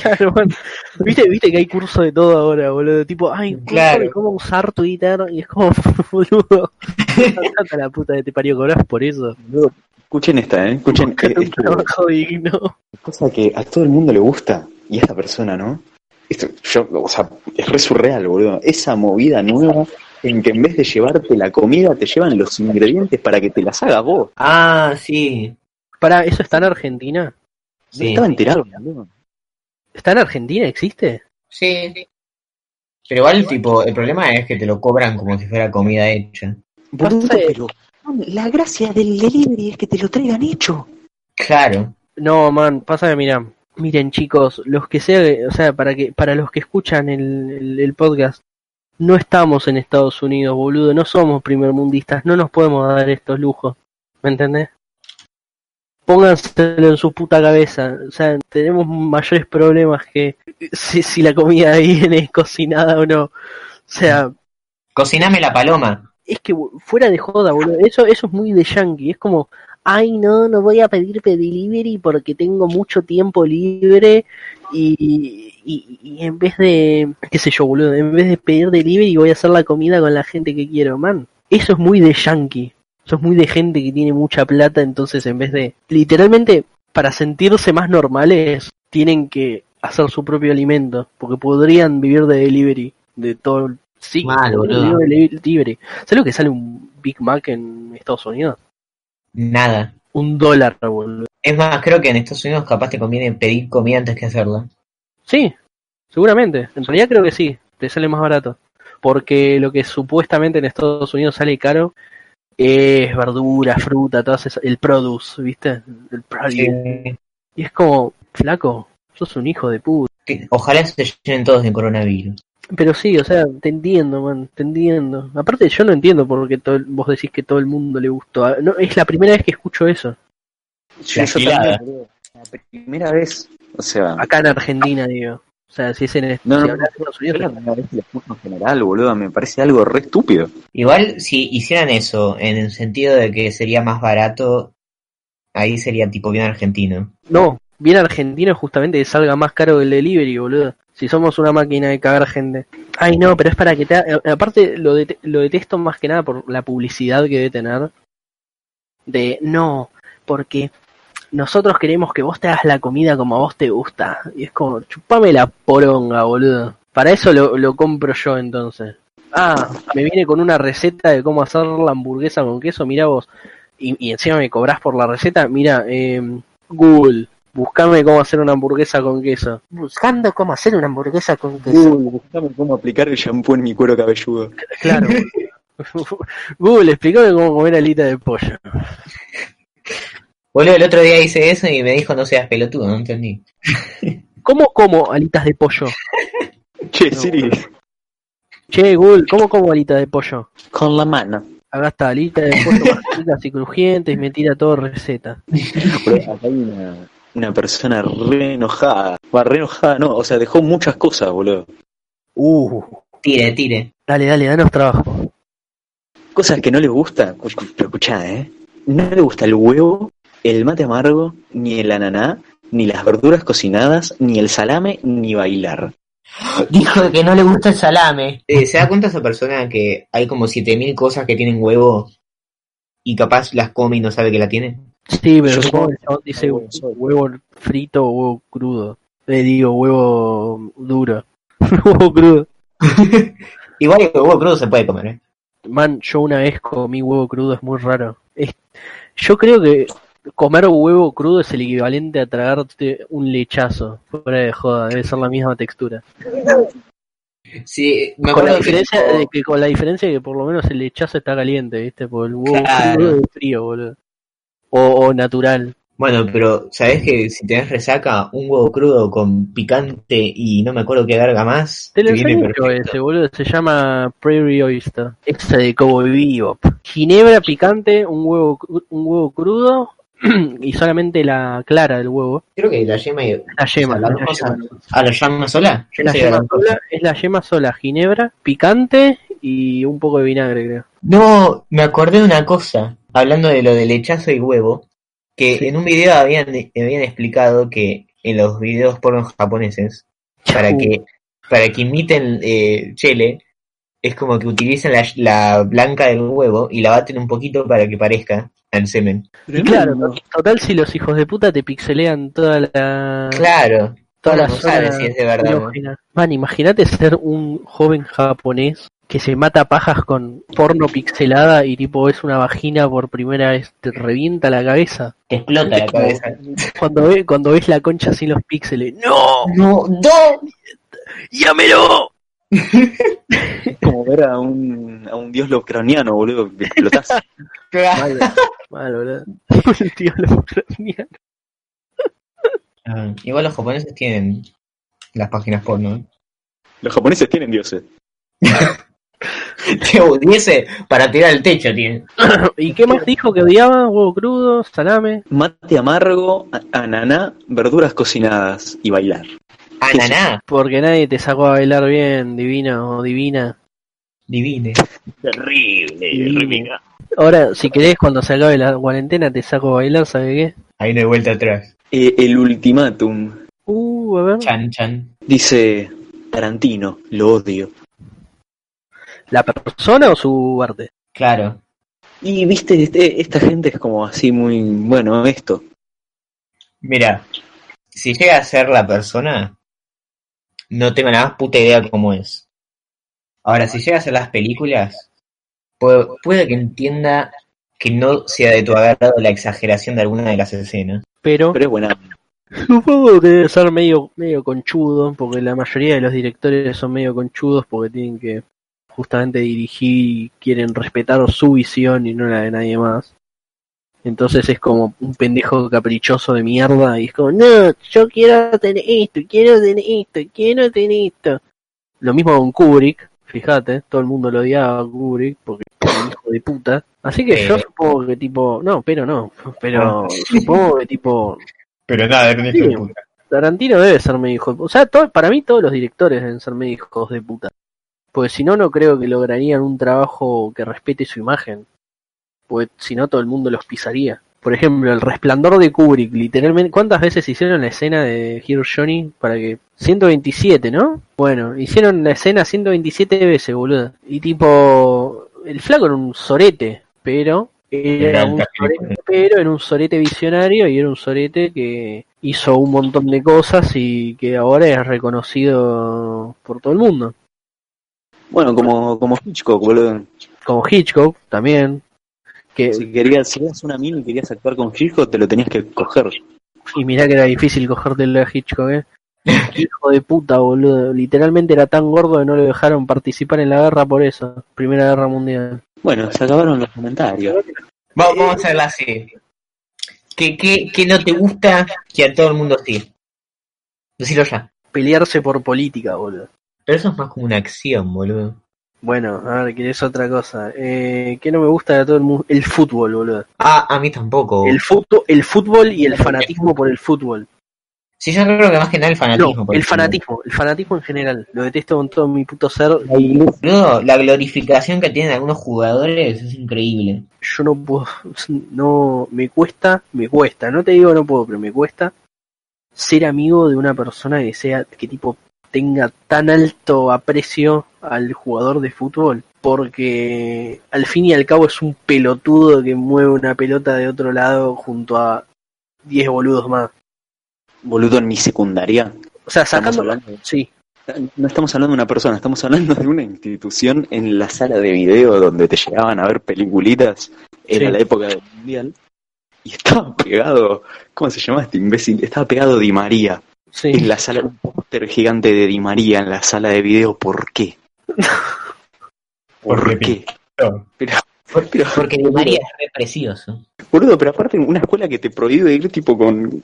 Claro, man. Viste, viste que hay curso de todo ahora, boludo. Tipo, ay, curso claro. de cómo usar Twitter. Y es como, boludo. Tanta la puta que te parió, cobrás por eso. Boludo. Escuchen esta, ¿eh? Escuchen esta. Un trabajo digno. Cosa que a todo el mundo le gusta. Y a esta persona, ¿no? Esto, yo, o sea, es re surreal, boludo. Esa movida nueva en que en vez de llevarte la comida, te llevan los ingredientes para que te las hagas vos. Ah, sí. Pará, ¿eso está en Argentina? Sí. No estaba enterado, boludo. ¿Está en Argentina? ¿Existe? Sí, sí. Pero igual, tipo, el problema es que te lo cobran como si fuera comida hecha. Boludo, pero la gracia del delivery es que te lo traigan hecho. Claro. No, man, pasa que mirá. Miren, chicos, los que sea, o sea, para que para los que escuchan el, el, el podcast, no estamos en Estados Unidos, boludo, no somos primermundistas, no nos podemos dar estos lujos, ¿me entendés? Pónganselo en su puta cabeza, o sea, tenemos mayores problemas que si, si la comida viene cocinada o no, o sea... Cociname la paloma. Es que fuera de joda, boludo, eso, eso es muy de yankee, es como... Ay, no, no voy a pedir delivery porque tengo mucho tiempo libre y, y, y en vez de, qué sé yo, boludo, en vez de pedir delivery voy a hacer la comida con la gente que quiero, man. Eso es muy de yankee. Eso es muy de gente que tiene mucha plata, entonces en vez de... Literalmente, para sentirse más normales, tienen que hacer su propio alimento, porque podrían vivir de delivery, de todo... Sí, mal, boludo. Libre. ¿Sabes lo que sale un Big Mac en Estados Unidos? Nada. Un dólar, boludo. Es más, creo que en Estados Unidos capaz te conviene pedir comida antes que hacerla. Sí, seguramente. En realidad creo que sí. Te sale más barato. Porque lo que supuestamente en Estados Unidos sale caro es verdura, fruta, todas esas, el produce, ¿viste? El produce. Sí. Y es como, flaco, sos un hijo de puta. Que ojalá se llenen todos de coronavirus. Pero sí, o sea, te entiendo, man, te entiendo. Aparte, yo no entiendo por qué todo, vos decís que todo el mundo le gustó. No, es la primera vez que escucho eso. Sí, yo también, la primera vez, o sea... Acá en Argentina, digo. O sea, si es en... No, si no, no, Estados Unidos, la primera vez que la escucho en general, boludo, me parece algo re estúpido. Igual, si hicieran eso, en el sentido de que sería más barato, ahí sería tipo bien argentino. No, bien argentino justamente que salga más caro el delivery, boludo. Si somos una máquina de cagar gente. Ay, no, pero es para que te... Aparte, lo, det- lo detesto más que nada por la publicidad que debe tener. De, no, porque nosotros queremos que vos te hagas la comida como a vos te gusta. Y es como, chupame la poronga, boludo. Para eso lo, lo compro yo, entonces. Ah, me viene con una receta de cómo hacer la hamburguesa con queso, mirá vos. Y, y encima me cobrás por la receta, mirá, eh, Google. Buscame cómo hacer una hamburguesa con queso. Buscando cómo hacer una hamburguesa con queso. Google, buscame cómo aplicar el shampoo en mi cuero cabelludo. Claro. Google, explícame cómo comer alita de pollo. Boludo, el otro día hice eso y me dijo no seas pelotudo, no entendí. ¿Cómo como alitas de pollo? Che, no, Siri. Che, Google, ¿cómo como alitas de pollo? Con la mano. Acá está, alitas de pollo más y crujientes, me tira todo receta. Pero acá hay una... Una persona re enojada. Va, re enojada, no. O sea, dejó muchas cosas, boludo. Uh. Tire, tire. Dale, dale, danos trabajo. Cosas que no les gusta. Pero escuchá, ¿eh? No le gusta el huevo, el mate amargo, ni el ananá, ni las verduras cocinadas, ni el salame, ni bailar. Dijo que no le gusta el salame. Eh, ¿Se da cuenta esa persona que hay como siete mil cosas que tienen huevo y capaz las come y no sabe que la tiene? Sí, pero supongo que el chabón dice huevo, huevo frito o huevo crudo. Le digo huevo duro. Huevo crudo. Igual el huevo crudo se puede comer, ¿eh? Man, yo una vez comí huevo crudo, es muy raro. Es... Yo creo que comer huevo crudo es el equivalente a tragarte un lechazo. Fuera de joda, debe ser la misma textura. Sí, me con la diferencia que... de que con la diferencia de que por lo menos el lechazo está caliente, ¿viste? Porque el huevo claro. crudo es frío, boludo. O, o natural. Bueno, pero ¿sabés que si tenés resaca un huevo crudo con picante y no me acuerdo qué verga más? Te lo enseño ese, boludo. Se llama Prairie Oyster. Este de Cowboy Bebop. Ginebra picante, un huevo un huevo crudo y solamente la clara del huevo. Creo que la yema y... La yema. O sea, la yema. Ah, la yema sola. Yo la no sé yema sola es la yema sola. Ginebra, picante y un poco de vinagre, creo. No, me acordé de una cosa. Hablando de lo del lechazo y huevo, que sí. En un video habían, habían explicado que en los videos porno japoneses, para uh. que para que imiten eh, chele, es como que utilizan la, la blanca del huevo y la baten un poquito para que parezca al semen. Y claro, no. Total, si los hijos de puta te pixelean toda la... Claro, todas las sabes si es de verdad. Man, imagínate ser un joven japonés que se mata a pajas con porno pixelada y tipo es una vagina por primera vez, te revienta la cabeza. Te explota la cabeza. Cuando ves, cuando ves la concha sin los píxeles. ¡No! ¡No! ¡No! ¡Llámelo! Como ver a un, a un dios locraniano, boludo, que explotás. Mal, mal, boludo. Un dios locraniano. Ah, igual los japoneses tienen las páginas porno, ¿eh? Los japoneses tienen dioses. Te odiese para tirar el techo, tío. ¿Y qué más dijo que odiaba? Huevo crudo, salame, mate amargo, ananá, verduras cocinadas y bailar. ¿Ananá? Porque nadie te sacó a bailar bien, divino o divina. Divine. Terrible, terrible. Ahora, si querés, cuando se acabe la cuarentena te saco a bailar, ¿sabes qué? Ahí no hay vuelta atrás. Eh, el ultimátum. Uh, a ver. Chan, chan. Dice Tarantino, lo odio. ¿La persona o su arte? Claro. Y viste, este, esta gente es como así muy, bueno, esto. Mira, si llega a ser la persona, no tengo nada más puta idea de cómo es. Ahora, si llega a ser las películas, puede, puede que entienda que no sea de tu agrado la exageración de alguna de las escenas. Pero, pero es buena. Supongo que debe ser medio, medio conchudo, porque la mayoría de los directores son medio conchudos porque tienen que justamente dirigir y quieren respetar su visión y no la de nadie más. Entonces es como un pendejo caprichoso de mierda y es como, no, yo quiero tener esto, quiero tener esto, quiero tener esto. Lo mismo con Kubrick, fíjate, todo el mundo lo odiaba a Kubrick porque era un hijo de puta. Así que pero. Yo supongo que tipo, no, pero no, pero supongo que tipo... Pero nada, era un hijo sí, de puta. Tarantino debe ser medio hijo de puta. O sea, todo, para mí todos los directores deben ser medio hijos de puta. Porque si no, no creo que lograrían un trabajo que respete su imagen. Porque si no, todo el mundo los pisaría. Por ejemplo, El Resplandor de Kubrick, literalmente... ¿Cuántas veces hicieron la escena de Here Johnny para que...? ciento veintisiete, ¿no? Bueno, hicieron la escena ciento veintisiete veces, boludo. Y tipo... El flaco era un sorete, pero... Era un sorete, pero era un sorete visionario y era un sorete que hizo un montón de cosas y que ahora es reconocido por todo el mundo. Bueno, como, como Hitchcock, boludo. Como Hitchcock, también. Que si querías, si eras un amigo y querías actuar con Hitchcock, te lo tenías que coger. Y mirá que era difícil cogértelo a Hitchcock, ¿eh? Hijo de puta, boludo. Literalmente era tan gordo que no lo dejaron participar en la guerra por eso. Primera Guerra Mundial. Bueno, se acabaron los comentarios. Vamos, vamos a hacerla así. ¿Qué, qué, qué no te gusta que a todo el mundo sí? Decilo ya. Pelearse por política, boludo. Pero eso es más como una acción, boludo. Bueno, a ver, ¿querés otra cosa? Eh, ¿Qué no me gusta de todo el mundo? El fútbol, boludo. Ah, a mí tampoco. El, fut- el fútbol y el fanatismo por el fútbol. Sí, yo creo que más que nada el fanatismo. No, el fanatismo, el fanatismo en general. Lo detesto con todo mi puto ser. Y... No, la glorificación que tienen algunos jugadores es increíble. Yo no puedo, no, me cuesta, me cuesta, no te digo no puedo, pero me cuesta ser amigo de una persona que sea, que tipo tenga tan alto aprecio al jugador de fútbol. Porque al fin y al cabo es un pelotudo que mueve una pelota de otro lado junto a diez boludos más. Boludo, en mi secundaria. O sea, sacando... Hablando, sí. No estamos hablando de una persona, estamos hablando de una institución en la sala de video donde te llegaban a ver peliculitas. Era sí. La época del mundial. Y estaba pegado... ¿Cómo se llama este imbécil? Estaba pegado Di María. Sí. En la sala... Un póster gigante de Di María en la sala de video. ¿Por qué? ¿Por, ¿Por qué? Pero, pero, porque Di María es re precioso. Boludo, pero aparte una escuela que te prohíbe ir tipo con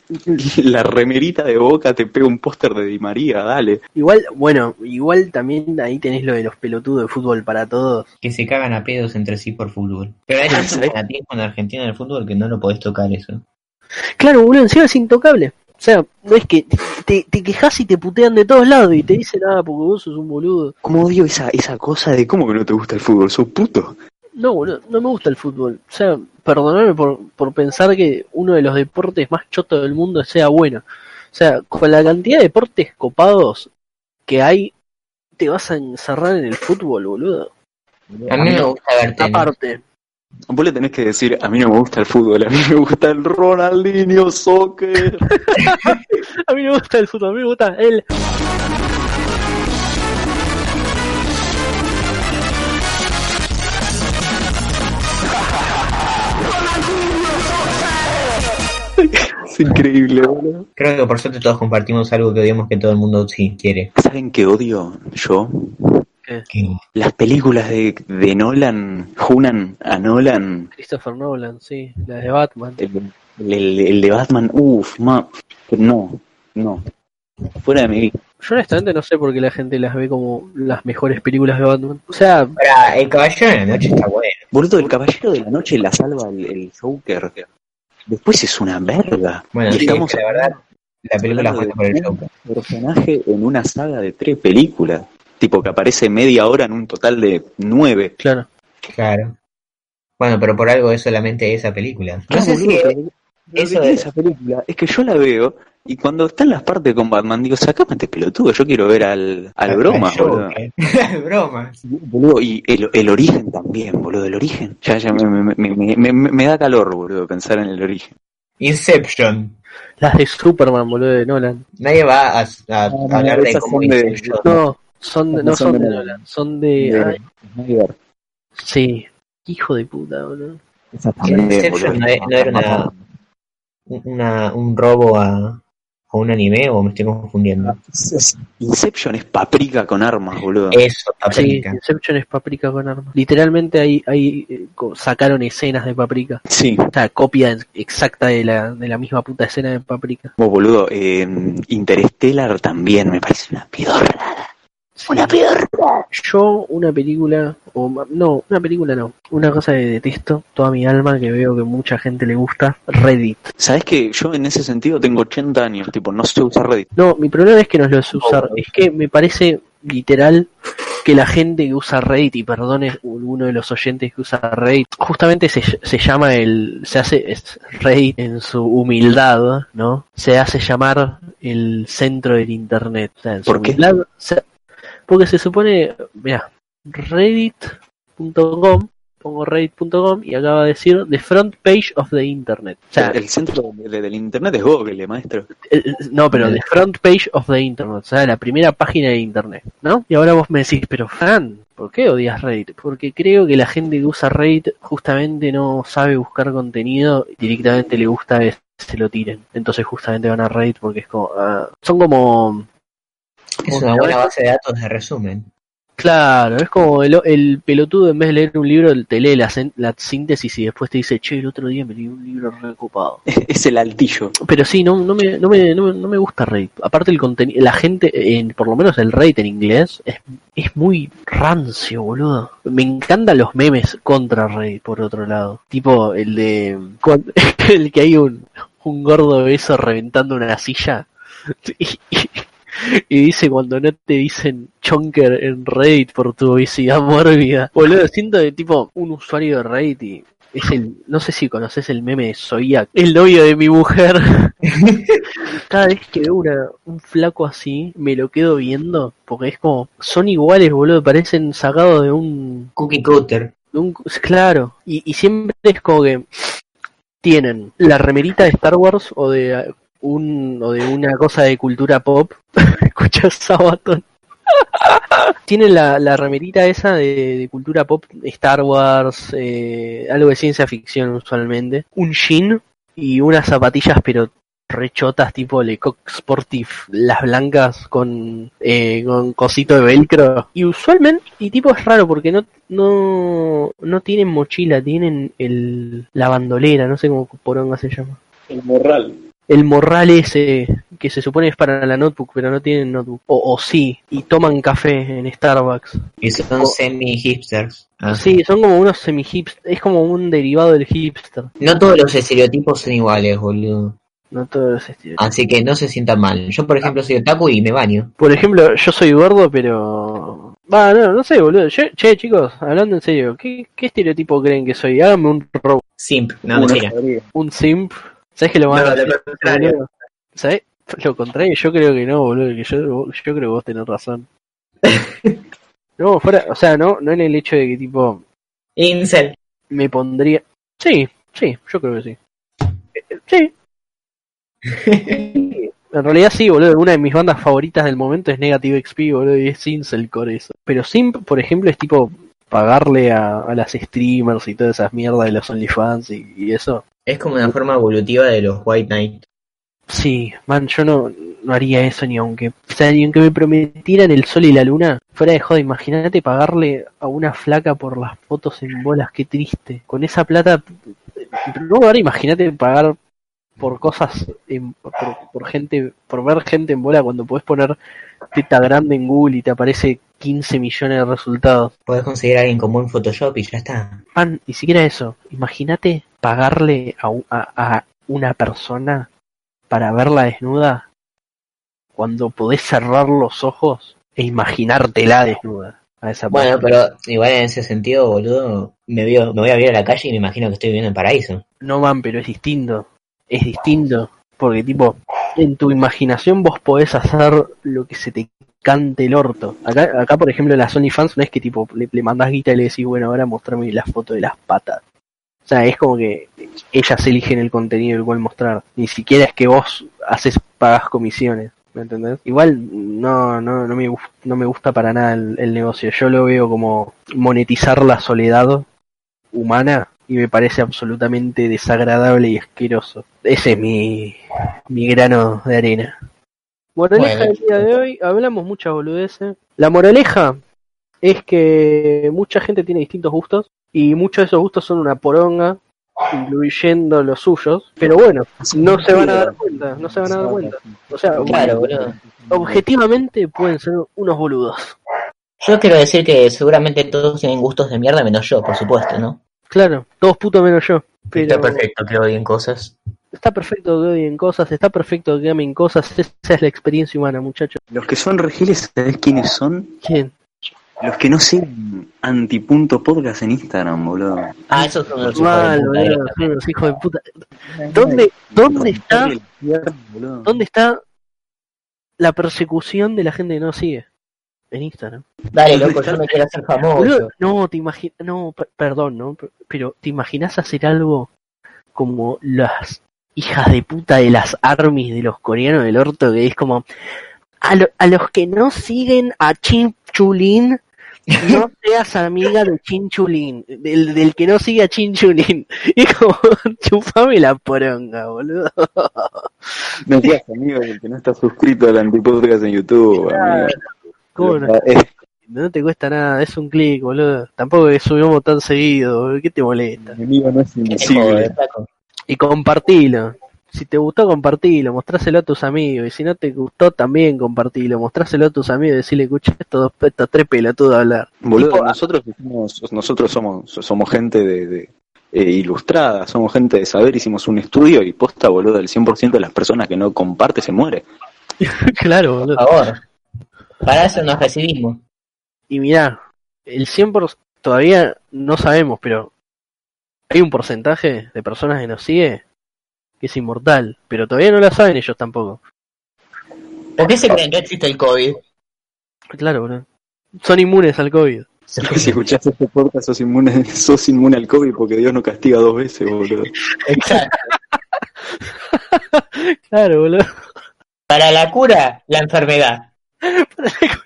la remerita de Boca, te pega un póster de Di María, dale. Igual, bueno, igual también ahí tenés lo de los pelotudos de fútbol para todos. Que se cagan a pedos entre sí por fútbol. Pero hay tanto fanatismo en Argentina del fútbol que no lo podés tocar eso. Claro, boludo, encima es intocable. O sea, no es que te, te quejas y te putean de todos lados y te dicen nada ah, porque vos sos un boludo. Como odio esa, esa cosa de cómo que no te gusta el fútbol, sos puto. No, boludo, no me gusta el fútbol. O sea, perdoname por, por pensar que uno de los deportes más chotos del mundo sea bueno. O sea, con la cantidad de deportes copados que hay, te vas a encerrar en el fútbol, boludo. A mí no me gusta ver tenis. Aparte. Vos le tenés que decir, a mí no me gusta el fútbol, a mí me gusta el Ronaldinho Soccer. A mí me gusta el fútbol, a mí me gusta el... Es increíble, boludo. Creo que por suerte todos compartimos algo que odiamos que todo el mundo sí quiere. ¿Saben qué odio yo? ¿Qué? ¿Qué? Las películas de, de Nolan, Junan a Nolan. Christopher Nolan, sí, las de Batman. El, el, el de Batman, uff, ma... no, no. Fuera de mi vida. Yo honestamente no sé por qué la gente las ve como las mejores películas de Batman. O sea... Para, El Caballero de la Noche está bueno. Boludo, El Caballero de la Noche la salva el, el Joker. Después es una verga. Bueno, y sí, estamos es que la verdad, la película fue por el Joker. Personaje en una saga de tres películas. Tipo que aparece media hora en un total de nueve. Claro. Claro. Bueno, pero por algo es solamente esa película. No, no sé boludo, si es, Eso de esa película es que yo la veo y cuando están las partes con Batman digo, sacámate pelotudo, yo quiero ver al, al, al bromas, boludo. Al bromas. Boludo, y el, el origen también, boludo, el origen. Ya, ya me, me, me, me, me da calor, boludo, pensar en el origen. Inception. Las de Superman, boludo, de Nolan. Nadie va a, a no, hablar de cómo Inception. De, no, son, no, no son, son de, de Nolan, son de... de ay, sí, hijo de puta, boludo. Inception no, no era una... Una, un robo a, a un anime, o me estoy confundiendo. Inception es Paprika con armas, boludo. Eso, Paprika. Sí, Inception es Paprika con armas. Literalmente ahí, ahí sacaron escenas de Paprika. Sí. O sea, copia exacta de la, de la misma puta escena de Paprika. Oh, boludo, eh, Interstellar también me parece una pedorrada. Una pedorrada. Yo una película, o no, una película no, una cosa que detesto toda mi alma, que veo que mucha gente le gusta, Reddit. ¿Sabés que yo en ese sentido tengo ochenta años, tipo, no sé usar Reddit? No, mi problema es que no lo sé usar, es que me parece literal que la gente que usa Reddit, y perdone uno de los oyentes que usa Reddit, justamente se, se llama el, se hace Reddit en su humildad, ¿no? Se hace llamar el centro del internet. O sea, en su ¿por qué? Humildad, o sea, porque se supone, mirá, reddit punto com, pongo reddit punto com y acaba de decir the front page of the internet. O sea, el centro del, del internet es Google, maestro. El, no, pero the front page of the internet, o sea, la primera página de internet, ¿no? Y ahora vos me decís, pero Fran, ¿por qué odias Reddit? Porque creo que la gente que usa Reddit justamente no sabe buscar contenido, directamente le gusta que se lo tiren. Entonces justamente van a Reddit porque es como, uh, son como... Es una buena base de datos de resumen. Claro, es como el, el pelotudo, en vez de leer un libro, te lee la, la síntesis y después te dice, che, el otro día me leí un libro recopado. Es el altillo. Pero sí, no, no, me, no, me, no, no me gusta Reddit. Aparte el contenido, la gente, en, por lo menos el Reddit en inglés, es, es muy rancio, boludo. Me encantan los memes contra Reddit, por otro lado. Tipo el de... Cuando, el que hay un, un gordo beso reventando una silla. Y, y, Y dice, cuando no te dicen chonker en Reddit por tu obesidad mórbida. Boludo, siento de tipo un usuario de Reddit y es el, no sé si conoces el meme de Zodiac, el novio de mi mujer. Cada vez que veo una, un flaco así, me lo quedo viendo porque es como, son iguales, boludo, parecen sacados de un... Cookie cutter. De un, claro, y, y siempre es como que tienen la remerita de Star Wars o de... Un, o de una cosa de cultura pop. ¿Escuchás Sabaton? Tiene la, la remerita esa de, de cultura pop, Star Wars, eh, algo de ciencia ficción usualmente. Un jean y unas zapatillas pero rechotas tipo Lecoq Sportif, las blancas con, eh, con cosito de velcro. Y usualmente, y tipo es raro porque no, no, no tienen mochila, tienen el, la bandolera, no sé cómo poronga se llama. El morral. El morral ese, que se supone es para la notebook, pero no tienen notebook. O, o sí, y toman café en Starbucks. Y son o, semi-hipsters. Ajá. Sí, son como unos semi-hipsters. Es como un derivado del hipster. No todos los estereotipos son iguales, boludo. No todos los estereotipos. Así que no se sientan mal. Yo, por ejemplo, soy otaku y me baño. Por ejemplo, yo soy gordo, pero... Va, no, no sé, boludo. Yo, che, chicos, hablando en serio, ¿qué, qué estereotipo creen que soy? Háganme un robot. Simp, no, mentira. Un simp... ¿Sabés que lo van no, a decir? Lo ¿Sabés? Lo contrario, yo creo que no, boludo. Que yo, yo creo que vos tenés razón. No, fuera, o sea, no, no en el hecho de que tipo... Incel. Me pondría... Sí, sí, yo creo que sí. Sí. En realidad sí, boludo. Una de mis bandas favoritas del momento es Negative X P, boludo. Y es Incelcore eso. Pero Simp, por ejemplo, es tipo... Pagarle a, a las streamers y todas esas mierdas de los OnlyFans y, y eso. Es como una forma evolutiva de los White Knight. Sí, man, yo no, no haría eso ni aunque... O sea, ni aunque me prometieran el sol y la luna. Fuera de joda, imagínate pagarle a una flaca por las fotos en bolas, qué triste. Con esa plata... No, ahora imagínate pagar por cosas, en, por, por gente, por ver gente en bola cuando podés poner teta grande en Google y te aparece quince millones de resultados. Podés conseguir a alguien como en Photoshop y ya está. Man, ni siquiera eso. Imagínate pagarle a, a, a una persona para verla desnuda cuando podés cerrar los ojos e imaginártela desnuda. A esa bueno, persona. Pero igual en ese sentido, boludo, me, veo, me voy a ver a la calle y me imagino que estoy viviendo en paraíso. No, man, pero es distinto. es distinto, porque tipo, en tu imaginación vos podés hacer lo que se te cante el orto. Acá, acá por ejemplo, las OnlyFans no es que tipo le, le mandás guita y le decís, bueno, ahora mostrame la foto de las patas. O sea, es como que ellas eligen el contenido el cual mostrar. Ni siquiera es que vos haces pagas comisiones, ¿me entendés? Igual no no no me no me gusta para nada el, el negocio. Yo lo veo como monetizar la soledad humana y me parece absolutamente desagradable y asqueroso. Ese es mi mi grano de arena. Moraleja bueno, del día de hoy, hablamos muchas boludeces. La moraleja es que mucha gente tiene distintos gustos y muchos de esos gustos son una poronga, incluyendo los suyos, pero bueno, no se van a dar cuenta, no se van a dar cuenta. O sea, claro, bueno, objetivamente pueden ser unos boludos. Yo quiero decir que seguramente todos tienen gustos de mierda menos yo, por supuesto, ¿no? Claro, todos putos menos yo. Pero... está perfecto que odien cosas. Está perfecto que odien cosas, está perfecto que amen cosas, esa es la experiencia humana, muchachos. Los que son regiles, ¿sabés quiénes son? ¿Quién? Los que no siguen Antipunto Podcast en Instagram, boludo. Ah, esos son los mal, hijos de puta. Boludo, los hijos de puta. ¿Dónde, dónde está, dónde está la persecución de la gente que no sigue? En Instagram. Dale, loco, yo me quiero hacer famoso. Boludo, no, te imaginas, no, per- perdón, ¿no? Pero, ¿te imaginas hacer algo como las hijas de puta de las armies de los coreanos del orto? Que es como, a, lo, a los que no siguen a Chin Chulin, no seas amiga de Chin Chulin, del, del que no sigue a Chin Chulin. Y es como, chupame la poronga, boludo. No seas amigo del que no está suscrito al Antipodcast en YouTube, claro. ¿Cómo no? No te cuesta nada, es un clic, boludo. Tampoco que subimos tan seguido, boludo. ¿Qué te molesta? Mi amigo no es invisible. Y compartilo. Si te gustó, compartilo, mostráselo a tus amigos. Y si no te gustó, también compartilo, mostráselo a tus amigos y decirle, escucha estos, estos tres pelotudos hablar. Boludo, tipo, nosotros somos, nosotros somos, somos gente de, de eh, ilustrada, somos gente de saber, hicimos un estudio y posta, boludo, el cien por ciento de las personas que no comparte se muere. Claro, boludo. Por favor. Para eso nos recibimos. Y mirá, el cien por ciento todavía no sabemos, pero hay un porcentaje de personas que nos sigue que es inmortal, pero todavía no la saben ellos tampoco. ¿Por qué se creen que existe el COVID? Claro, boludo. Son inmunes al COVID. Si escuchás este podcast sos inmune, sos inmune al COVID porque Dios no castiga dos veces, boludo. Exacto. Claro, boludo. Para la cura, la enfermedad. Para la cura.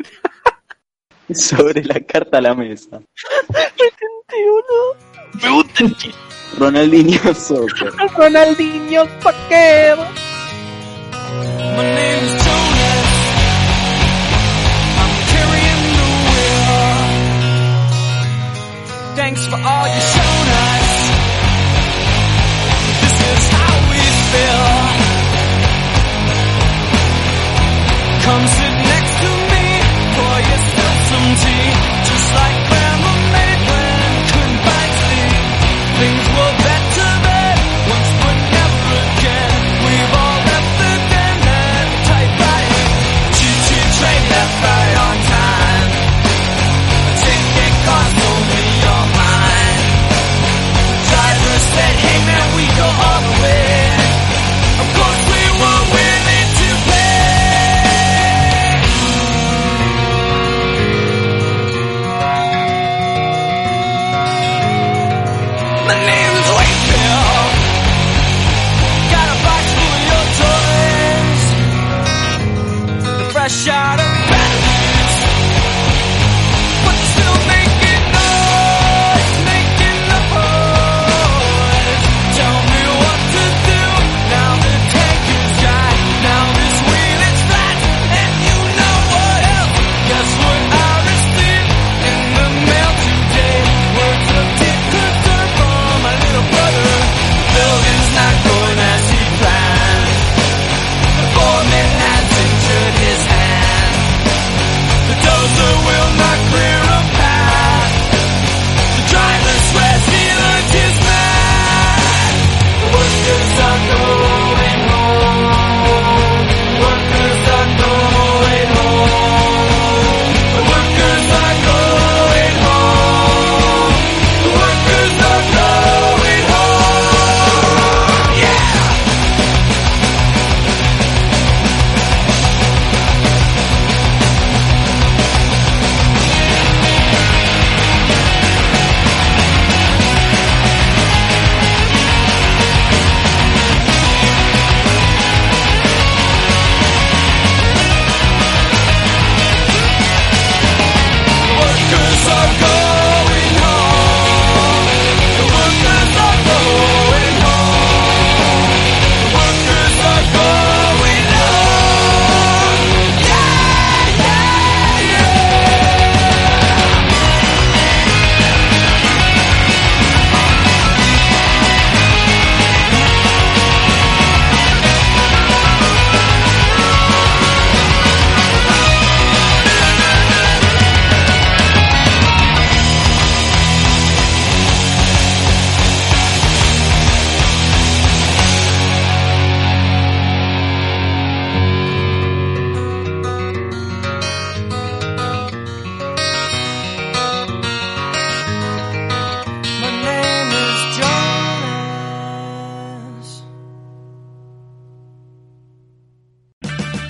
Sobre la carta a la mesa. Me boludo. Me gusta el chiste. Ronaldinho Soccer. Ronaldinho Soccer. My name is Jonas. I'm carrying the wheel. Thanks for all you've shown us. This is how we feel. Come sit next to me. Pour yourself some tea. Just like grandma made when I couldn't find sleep. Things were better then, once but never again. We've all left the den and tight body. Choo-choo train left right on time. A ticket cost only your mind. Driver said, hey man, we go all the way. Of course we were willing to pay. My name's Wakefield. Got a box full of your toys. They're fresh out of batteries, but still making noise, making noise. Tell me what to do. Now the tank is dry. Now this wheel is flat, and you know what else? Guess what I received in the mail today? Words of discontent. My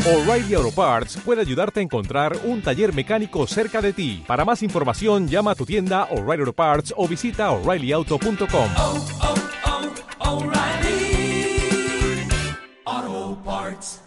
O'Reilly Auto Parts puede ayudarte a encontrar un taller mecánico cerca de ti. Para más información, llama a tu tienda O'Reilly Auto Parts o visita O'Reilly Auto punto com. Oh, oh, oh, O'Reilly Auto Parts.